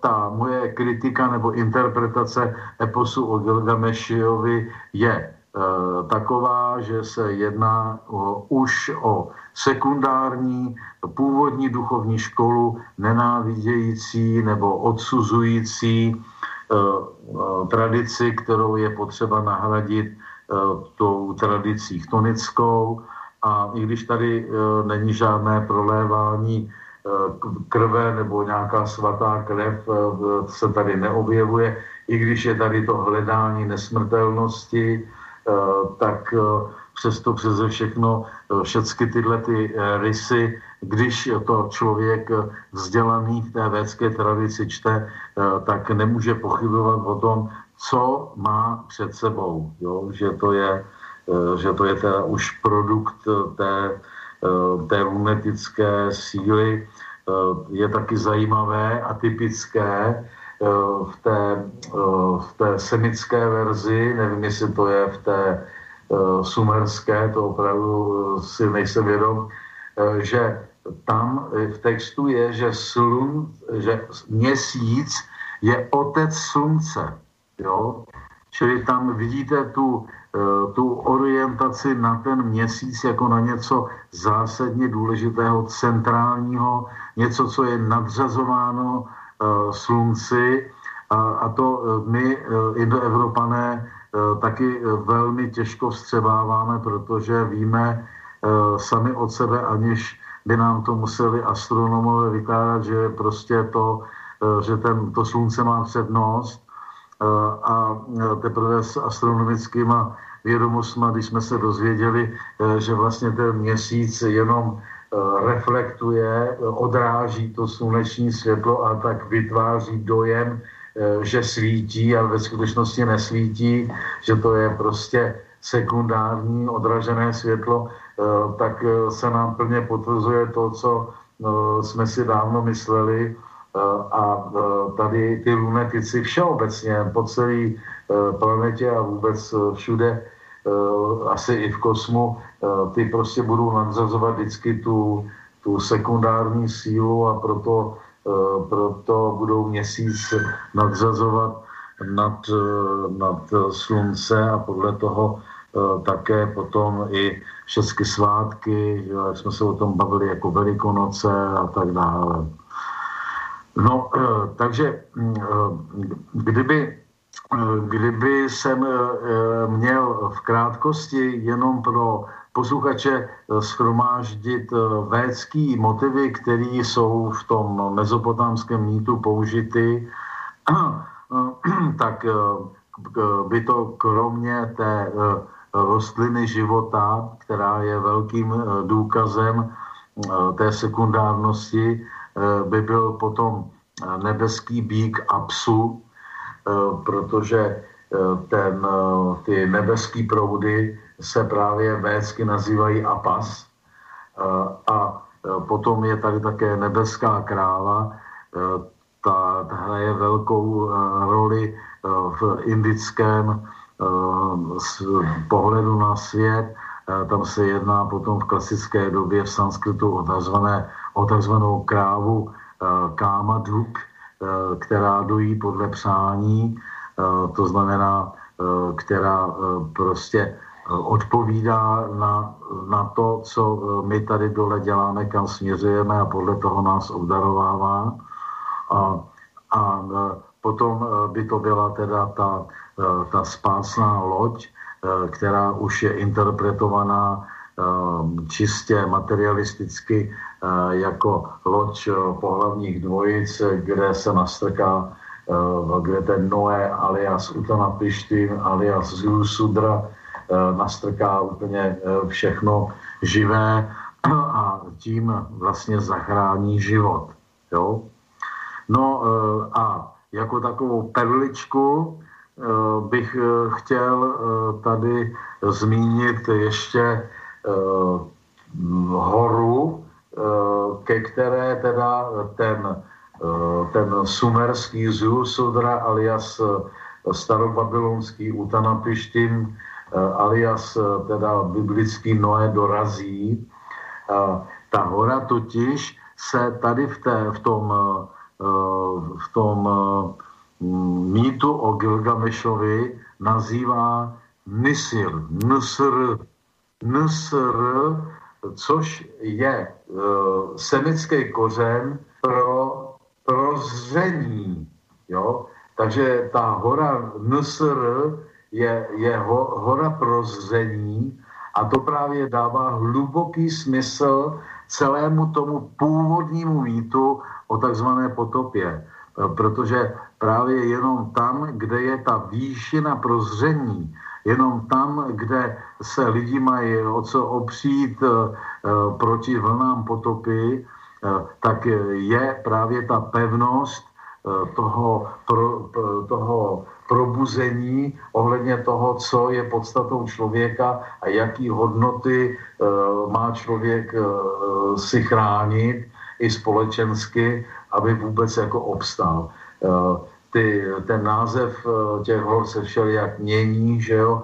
ta moje kritika nebo interpretace eposu o Gilgamešovi je taková, že se jedná už o sekundární původní duchovní školu nenávidějící nebo odsuzující tradici, kterou je potřeba nahradit tou tradicí chtonickou. A i když tady není žádné prolévání krve nebo nějaká svatá krev se tady neobjevuje, i když je tady to hledání nesmrtelnosti, tak přesto přeze všechno všechny tyhle ty rysy, když to člověk vzdělaný v té védské tradici čte, tak nemůže pochybovat o tom, co má před sebou. Jo? Že to je teda už produkt té lunetické síly. Je taky zajímavé a typické v té semické verzi, nevím, jestli to je v té sumerské, to opravdu si nejsem vědom, že tam v textu je, že měsíc je otec slunce. Jo? Čili tam vidíte tu tu orientaci na ten měsíc jako na něco zásadně důležitého, centrálního, něco, co je nadřazováno slunci, a to my, Indoevropané, taky velmi těžko vstřebáváme, protože víme sami od sebe, aniž by nám to museli astronomové vykládat, že prostě to, že to slunce má přednost, a teprve s astronomickýma vědomostmi, když jsme se dozvěděli, že vlastně ten měsíc jenom reflektuje, odráží to sluneční světlo a tak vytváří dojem, že svítí, ale ve skutečnosti nesvítí, že to je prostě sekundární odražené světlo, tak se nám plně potvrzuje to, co jsme si dávno mysleli, a tady ty lunatici všeobecně po celé planetě a vůbec všude, asi i v kosmu, ty prostě budou nadřazovat vždycky tu sekundární sílu, a proto budou měsíc nadřazovat nad slunce, a podle toho také potom i všechny svátky, jak jsme se o tom bavili, jako Velikonoce a tak dále. No, takže kdyby jsem měl v krátkosti jenom pro posluchače shromáždit védský motivy, které jsou v tom mezopotámském mýtu použity, tak by to kromě té rostliny života, která je velkým důkazem té sekundárnosti, by byl potom nebeský býk Apsu, protože ty nebeský proudy se právě védsky nazývají Apas. A potom je tady také nebeská kráva, ta hraje velkou roli v indickém pohledu na svět. Tam se jedná potom v klasické době v sanskritu o takzvanou krávu kámaduk, která dojí podle přání, to znamená, která prostě odpovídá na to, co my tady dole děláme, kam směřujeme, a podle toho nás obdarovává. A potom by to byla teda ta spásná loď, která už je interpretovaná čistě materialisticky jako loď pohlavních dvojic, kde se nastrká, kde ten Noé alias Utanapištim alias Ziusudra nastrká úplně všechno živé, a tím vlastně zachrání život. Jo? No, a jako takovou perličku bych chtěl tady zmínit ještě horu, ke které teda ten sumerský Ziusudra alias starobabylonský Utanapištim alias teda biblický Noé dorazí. Ta hora totiž se tady v tom mýtu o Gilgamešovi nazývá Nisr, což je semický kořen pro prozření. Jo? Takže ta hora Nisr je hora prozření, a to právě dává hluboký smysl celému tomu původnímu mýtu o takzvané potopě. Protože právě jenom tam, kde je ta výšina prozření, jenom tam, kde se lidi mají o co opřít proti vlnám potopy, tak je právě ta pevnost toho probuzení ohledně toho, co je podstatou člověka a jaký hodnoty má člověk si chránit i společensky, aby vůbec jako obstál. Ten název těch hor se všelijak mění, že jo?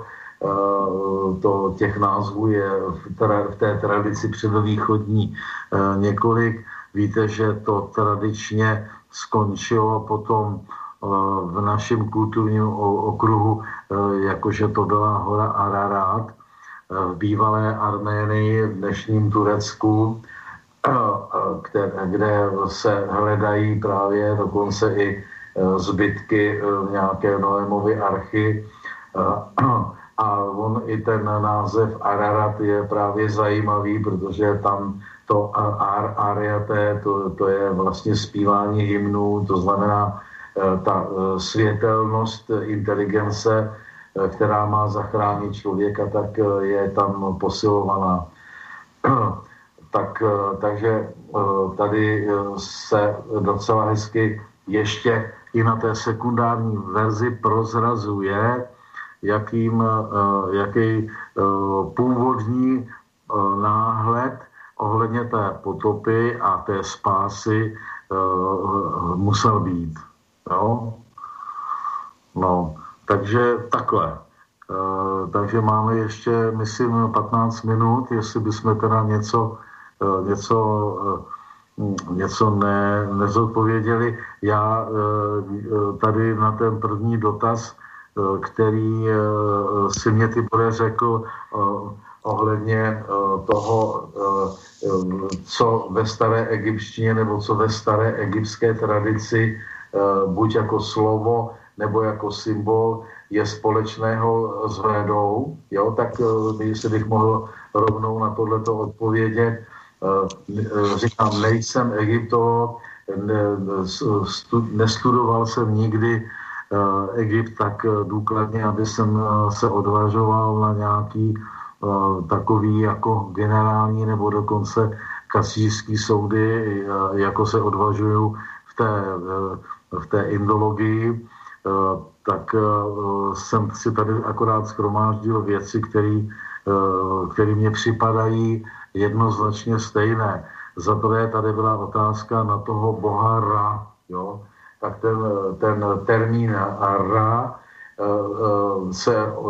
Těch názvů je v té tradici předvýchodní několik. Víte, že to tradičně skončilo potom v našem kulturním okruhu, jakože to byla hora Ararat v bývalé Arménii, v dnešním Turecku, kde se hledají právě dokonce i zbytky nějaké Noémovy archy. A on i ten název Ararat je právě zajímavý, protože tam to Ariate, to je vlastně zpívání hymnů, to znamená ta světelnost inteligence, která má zachránit člověka, tak je tam posilovaná. Takže tady se docela hezky ještě i na té sekundární verzi prozrazuje, jaký původní náhled ohledně té potopy a té spásy musel být. Jo? No, takže takhle. Takže máme ještě, myslím, 15 minut, jestli bychom teda něco nezodpověděli. Já tady na ten první dotaz, který si mě ty bude řekl ohledně toho, co ve staré egyptštině nebo co ve staré egyptské tradici, buď jako slovo nebo jako symbol, je společného s Védou, jo, tak jestli bych mohl rovnou na tohleto odpovědět. Říkám, nejsem Egyptolog, nestudoval jsem nikdy Egypt tak důkladně, aby jsem se odvažoval na nějaký takový jako generální nebo dokonce kasířský soudy, jako se odvažuju v té indologii, tak jsem si tady akorát shromáždil věci, které mě připadají jednoznačně stejné. Za prvé tady byla otázka na toho boha Ra, jo? Tak ten termín Ra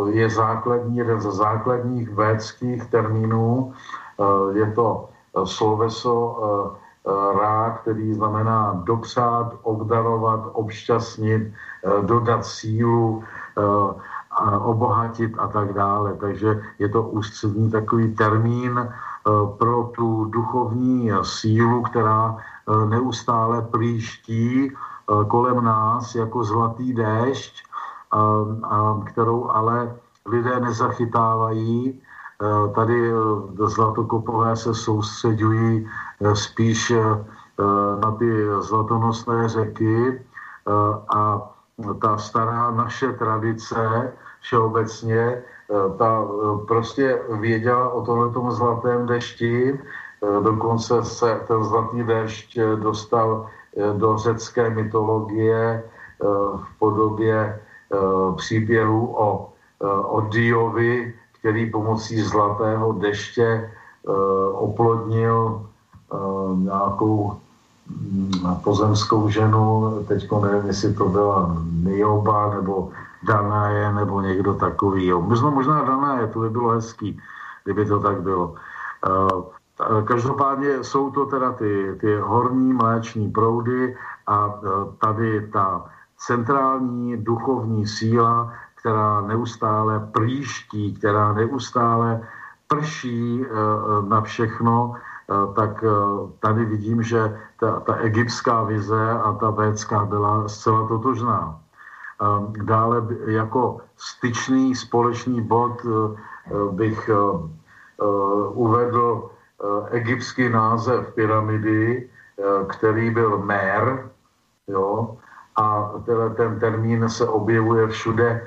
je základní, jeden ze základních védských termínů. Je to sloveso Ra, který znamená dopřát, obdarovat, obšťastnit, dodat sílu, obohatit a tak dále. Takže je to ústřední takový termín pro tu duchovní sílu, která neustále prýští kolem nás jako zlatý déšť, kterou ale lidé nezachytávají. Tady zlatokopové se soustředují spíš na ty zlatonosné řeky a ta stará naše tradice všeobecně, ta prostě věděla o tomhletom zlatém dešti, dokonce se ten zlatý dešť dostal do řecké mytologie v podobě příběhů o Diovi, který pomocí zlatého deště oplodnil nějakou pozemskou ženu, teďko nevím, jestli to byla Nioba nebo Danaje nebo někdo takový. Možná Danaje, to by bylo hezký, kdyby to tak bylo. Každopádně jsou to teda ty horní mléční proudy a tady ta centrální duchovní síla, která neustále prýští, která neustále prší na všechno, tak tady vidím, že ta egyptská vize a ta védská byla zcela totožná. Dále jako styčný společný bod bych uvedl egyptský název pyramidy, který byl Mer, jo, a ten termín se objevuje všude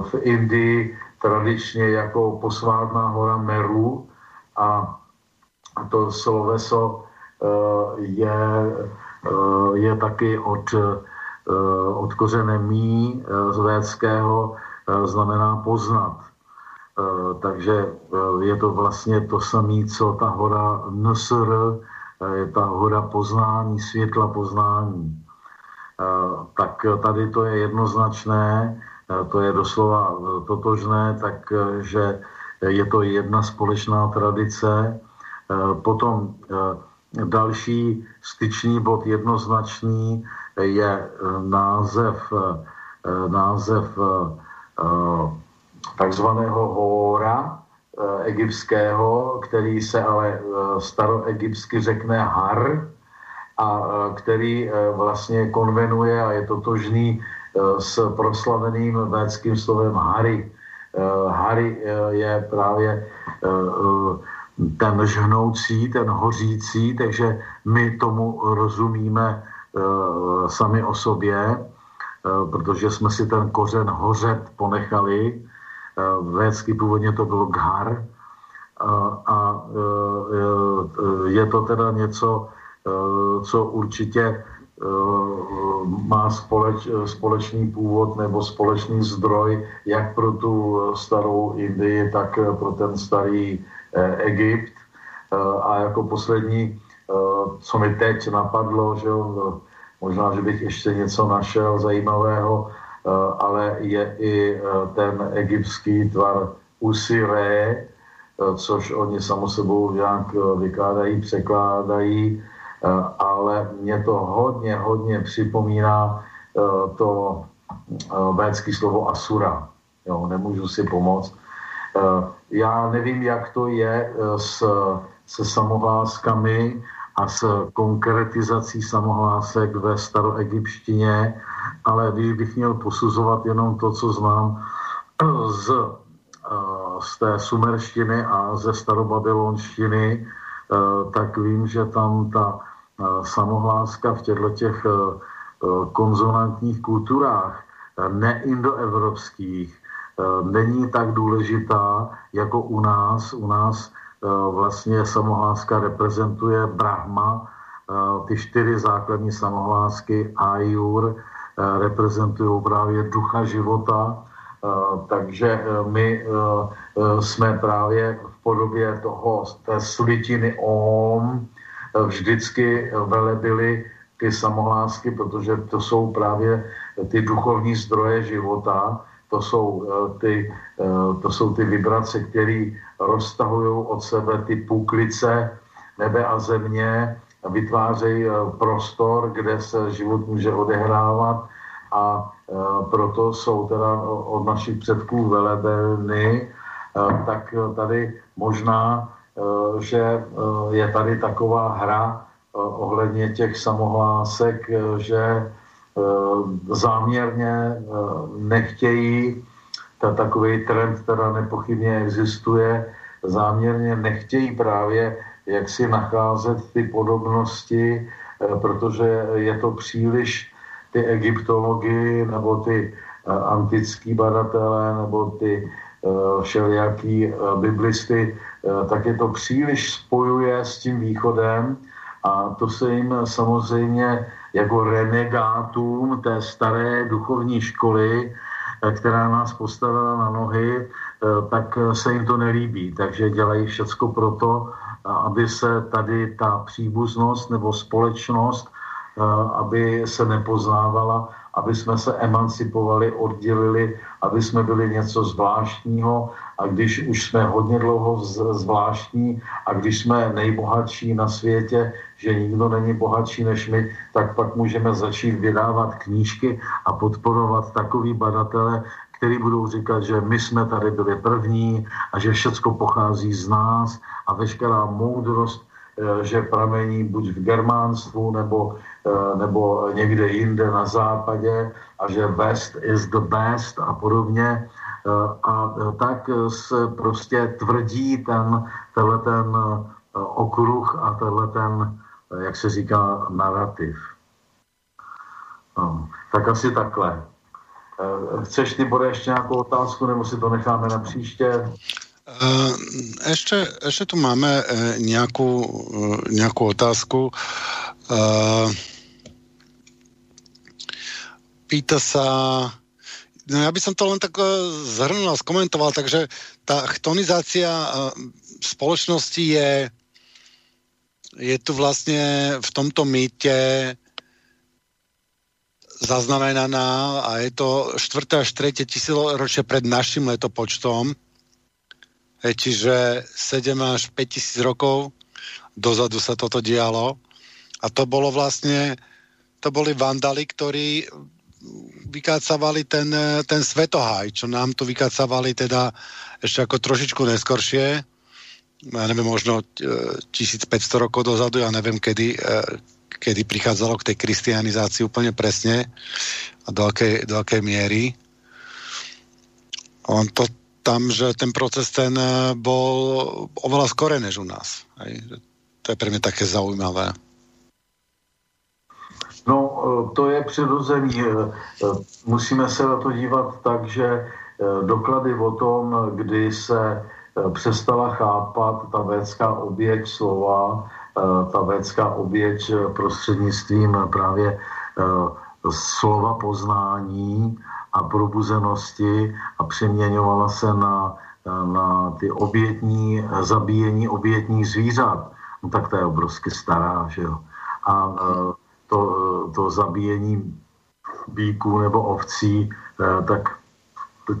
v Indii tradičně jako posvátná hora Meru a to sloveso je taky od kořene mí z védského, znamená poznat. Takže je to vlastně to samé, co ta hora Nsr, je ta hora poznání, světla poznání. Tak tady to je jednoznačné, to je doslova totožné, takže je to jedna společná tradice. Potom další styčný bod jednoznačný je název takzvaného Hóra egyptského, který se ale staroegyptsky řekne Har, a který vlastně konvenuje a je totožný s proslaveným védským slovem Hari. Hari je právě ten žhnoucí, ten hořící, takže my tomu rozumíme sami o sobě, protože jsme si ten kořen hořet ponechali. Védsky původně to bylo Ghar. A je to teda něco, co určitě má společný původ nebo společný zdroj jak pro tu starou Indii, tak pro ten starý Egypt. A jako poslední, co mi teď napadlo, že možná, že bych ještě něco našel zajímavého, ale je i ten egyptský tvar Usiré, což oni samo sebou nějak vykládají, překládají, ale mě to hodně, hodně připomíná to védské slovo Asura. Jo, nemůžu si pomoct. Já nevím, jak to je se samohláskami a s konkretizací samohlásek ve staroegyptštině, ale když bych měl posuzovat jenom to, co znám z té sumerštiny a ze starobabylonštiny, tak vím, že tam ta samohláska v těchto konzonantních kulturách neindoevropských není tak důležitá jako u nás. U nás vlastně samohláska reprezentuje Brahma, ty 4 základní samohlásky Ajur reprezentují právě ducha života, takže my jsme právě v podobě té slitiny Om vždycky velebili ty samohlásky, protože to jsou právě ty duchovní zdroje života, to jsou ty vibrace, které roztahují od sebe ty puklice nebe a země, vytvářejí prostor, kde se život může odehrávat, a proto jsou teda od našich předků velebeny. Tak tady možná, že je tady taková hra ohledně těch samohlásek, že záměrně nechtějí, takový trend teda nepochybně existuje, záměrně nechtějí právě jak si nacházet ty podobnosti, protože je to příliš, ty egyptology nebo ty antický badatelé nebo ty všelijaký biblisty, tak je to příliš spojuje s tím východem, a to se jim samozřejmě jako renegátům té staré duchovní školy, která nás postavila na nohy, tak se jim to nelíbí. Takže dělají všecko proto, aby se tady ta příbuznost nebo společnost, aby se nepoznávala, aby jsme se emancipovali, oddělili, aby jsme byli něco zvláštního, a když už jsme hodně dlouho zvláštní a když jsme nejbohatší na světě, že nikdo není bohatší než my, tak pak můžeme začít vydávat knížky a podporovat takový badatele, který budou říkat, že my jsme tady byli první a že všecko pochází z nás a veškerá moudrost, že pramení buď v germánstvu nebo někde jinde na západě a že West is the best a podobně. A tak se prostě tvrdí tenhleten okruh a tenhleten, jak se říká, narrativ. No, tak asi takhle. Chceš, Tibore, ještě nějakou otázku, nebo si to necháme na příště? Ešte tu máme nejakú otázku. Pýta sa... No ja by som to len tak zhrnul a skomentoval, takže tá chtonizácia spoločnosti je tu vlastne v tomto mýte zaznamenaná a je to 4. až 3. tisícročie pred našim letopočtom. Čiže 7 až 5000 rokov dozadu sa toto dialo. A to bolo vlastne to boli vandali, ktorí vykácavali ten svetohaj, čo nám tu vykácavali teda ešte ako trošičku neskoršie, ja neviem, možno 1500 rokov dozadu, ja neviem, kedy prichádzalo k tej kristianizácii úplne presne a do akej miery. On to tam, že ten proces bol oveľa skore než u nás. To je pre mňa také zaujímavé. No, to je přirozený. Musíme se na to dívat tak, že doklady o tom, kdy se přestala chápat ta védská oběť slova, ta védská oběť prostřednictvím právě slova poznání a probuzenosti a přeměňovala se na ty obětní, zabíjení obětních zvířat. No, tak to je obrovsky stará, že jo. A to zabíjení býků nebo ovcí, tak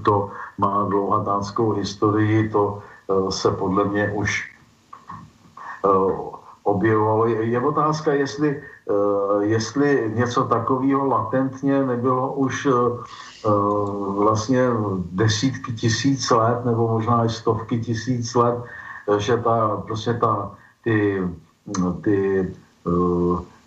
to má dlouhatánskou historii, to se podle mě už objevovalo. Je otázka, jestli něco takového latentně nebylo už vlastně desítky tisíc let, nebo možná i stovky tisíc let, že ty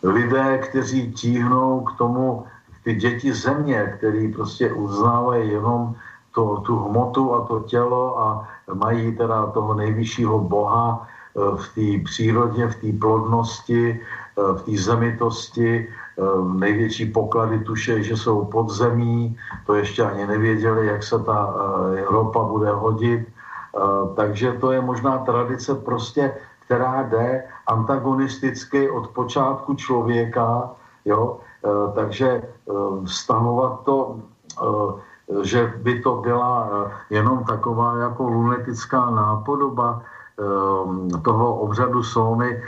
lidé, kteří tíhnou k tomu, ty děti země, který prostě uznávají jenom tu hmotu a to tělo a mají teda toho nejvyššího boha v té přírodě, v té plodnosti, v té zemitosti, největší poklady tuše, že jsou pod zemí, to ještě ani nevěděli, jak se ta ropa bude hodit. Takže to je možná tradice prostě, která jde antagonisticky od počátku člověka, jo? Takže vztahovat to, že by to byla jenom taková jako lunetická nápodoba toho obřadu Somy,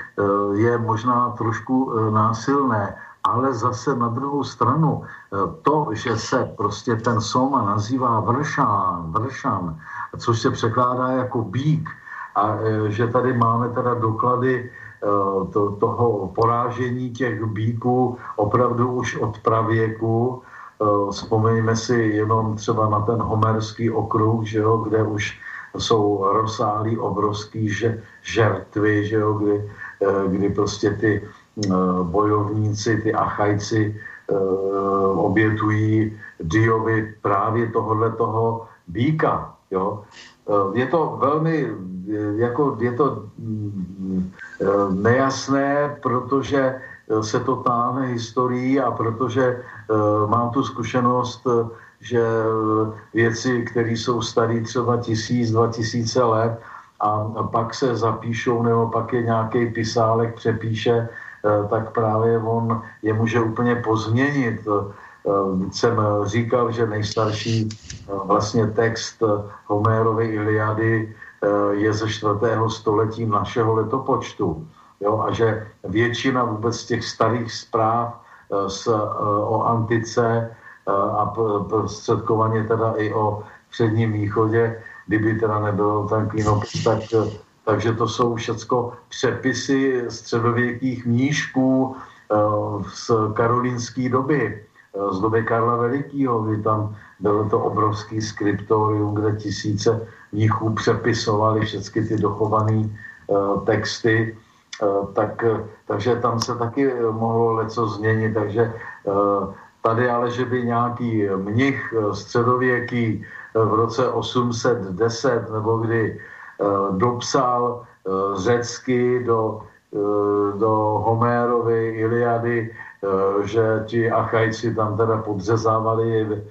je možná trošku násilné, ale zase na druhou stranu to, že se prostě ten Soma nazývá vršan, což se překládá jako bík, a že tady máme teda doklady toho porážení těch býků opravdu už od pravěku. Vzpomeňme si jenom třeba na ten Homerský okruh, že jo, kde už jsou rozsáhlý obrovský žertvy, že jo, kdy prostě ty bojovníci, ty Achajci obětují Diovi právě tohohletoho býka. Jo. Je to velmi nejasné, protože se to táhne historií a protože mám tu zkušenost, že věci, které jsou staré třeba 1000, 2000 let a pak se zapíšou nebo pak je nějaký pisálek přepíše, tak právě on je může úplně pozměnit. Jsem říkal, že nejstarší vlastně text Homérovy Iliády je ze 4. století našeho letopočtu. Jo? A že většina vůbec těch starých zpráv o antice a prostředkovaně teda i o Předním východě, kdyby teda nebyl ten klinopis, takže to jsou všecko přepisy středověkých mnížků z karolínské doby. Z doby Karla Velikýho, kdy tam bylo to obrovský skriptorium, kde tisíce mnichů přepisovali všechny ty dochované texty, takže tam se taky mohlo leco změnit. Takže tady ale, že by nějaký mnich středověký v roce 810 nebo kdy dopsal řecky do Homérovy Iliady, že ti Achajci tam teda podřezávali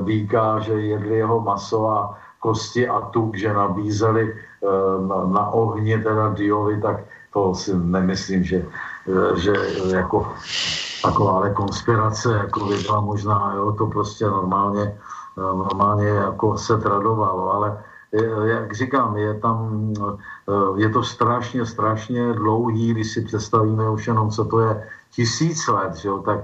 býka, že jedli jeho maso a kosti a tuk, že nabízeli na ohni teda Diovi, tak to si nemyslím, že jako taková konspirace jako byla možná, jo, to prostě normálně jako se tradovalo, ale jak říkám, je to strašně, strašně dlouhý, když si představíme už jenom, co to je 1000 let, že jo, tak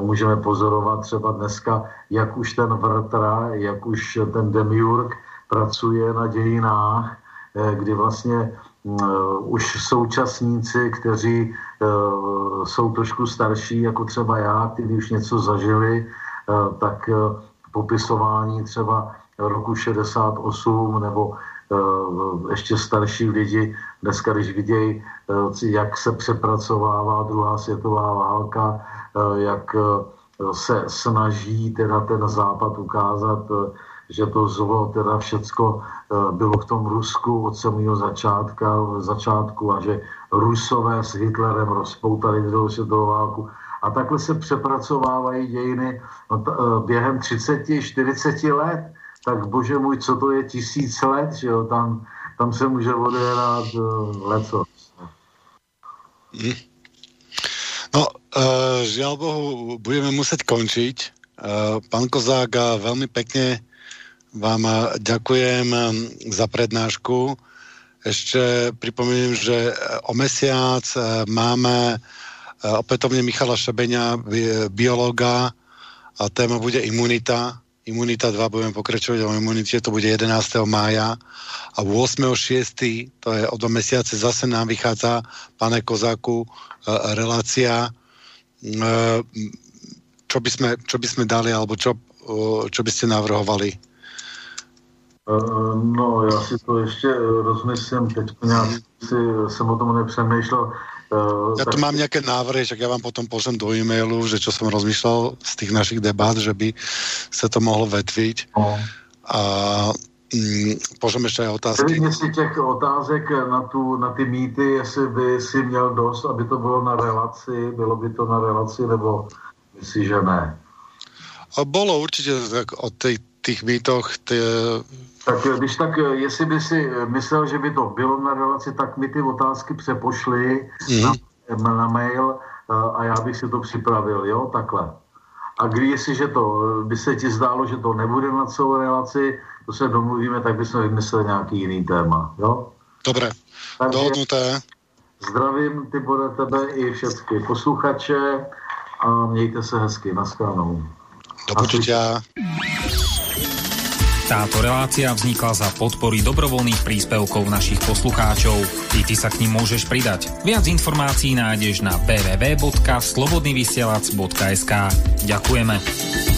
můžeme pozorovat třeba dneska, jak už ten Vrtra, jak už ten Demiurg pracuje na dějinách, kdy vlastně už současníci, kteří jsou trošku starší, jako třeba já, kteří už něco zažili, tak popisování třeba roku 68 nebo ještě starší lidi dneska, když vidějí, jak se přepracovává druhá světová válka, jak se snaží teda ten Západ ukázat, že to zlo teda všecko bylo v tom Rusku od samého začátku a že Rusové s Hitlerem rozpoutali druhou světovou válku. A takhle se přepracovávají dějiny během 30-40 let. Tak bože můj, co to je 1000 let, že jo? Tam se může odehrát leco. No, žiaľ Bohu, budeme musieť končiť. Pán Kozák, veľmi pekne vám ďakujem za prednášku. Ešte pripomeniem, že o mesiac máme opätovne Michala Šebeňa, biológa, a téma bude imunita. Imunita 2, budeme pokračovať o imunite, to bude 11. mája a 8.6., to je o 2 mesiace, zase nám vychádza, pane Kozáku, relácia, čo by sme dali, alebo čo by ste navrhovali? No, já si to ještě rozmyslím, teď jsem o tom nepřemýšlel. Ja tu mám nejaké návrhy, tak ja vám potom pošlem do e-mailu, že čo som rozmýšľal z tých našich debát, že by sa to mohlo vetviť. A pošlem ešte aj otázky. Nevím, jestli těch otázek na ty mýty, jestli by si měl dost, aby to bylo na relaci, nebo myslíš, že ne? A bolo určite o tých mýtoch... Tak když tak, jestli by si myslel, že by to bylo na relaci, tak mi ty otázky přepošli na mail a já bych si to připravil, jo, takhle. A jestliže to by se ti zdálo, že to nebude na celou relaci, to se domluvíme, tak bychom vymysleli nějaký jiný téma, jo? Dobré, dohodnuté. Zdravím tebe i všechny posluchače a mějte se hezky, nashledanou. Do počutia. Táto relácia vznikla za podpory dobrovoľných príspevkov našich poslucháčov. I ty sa k nim môžeš pridať. Viac informácií nájdeš na www.slobodnyvysielac.sk. Ďakujeme.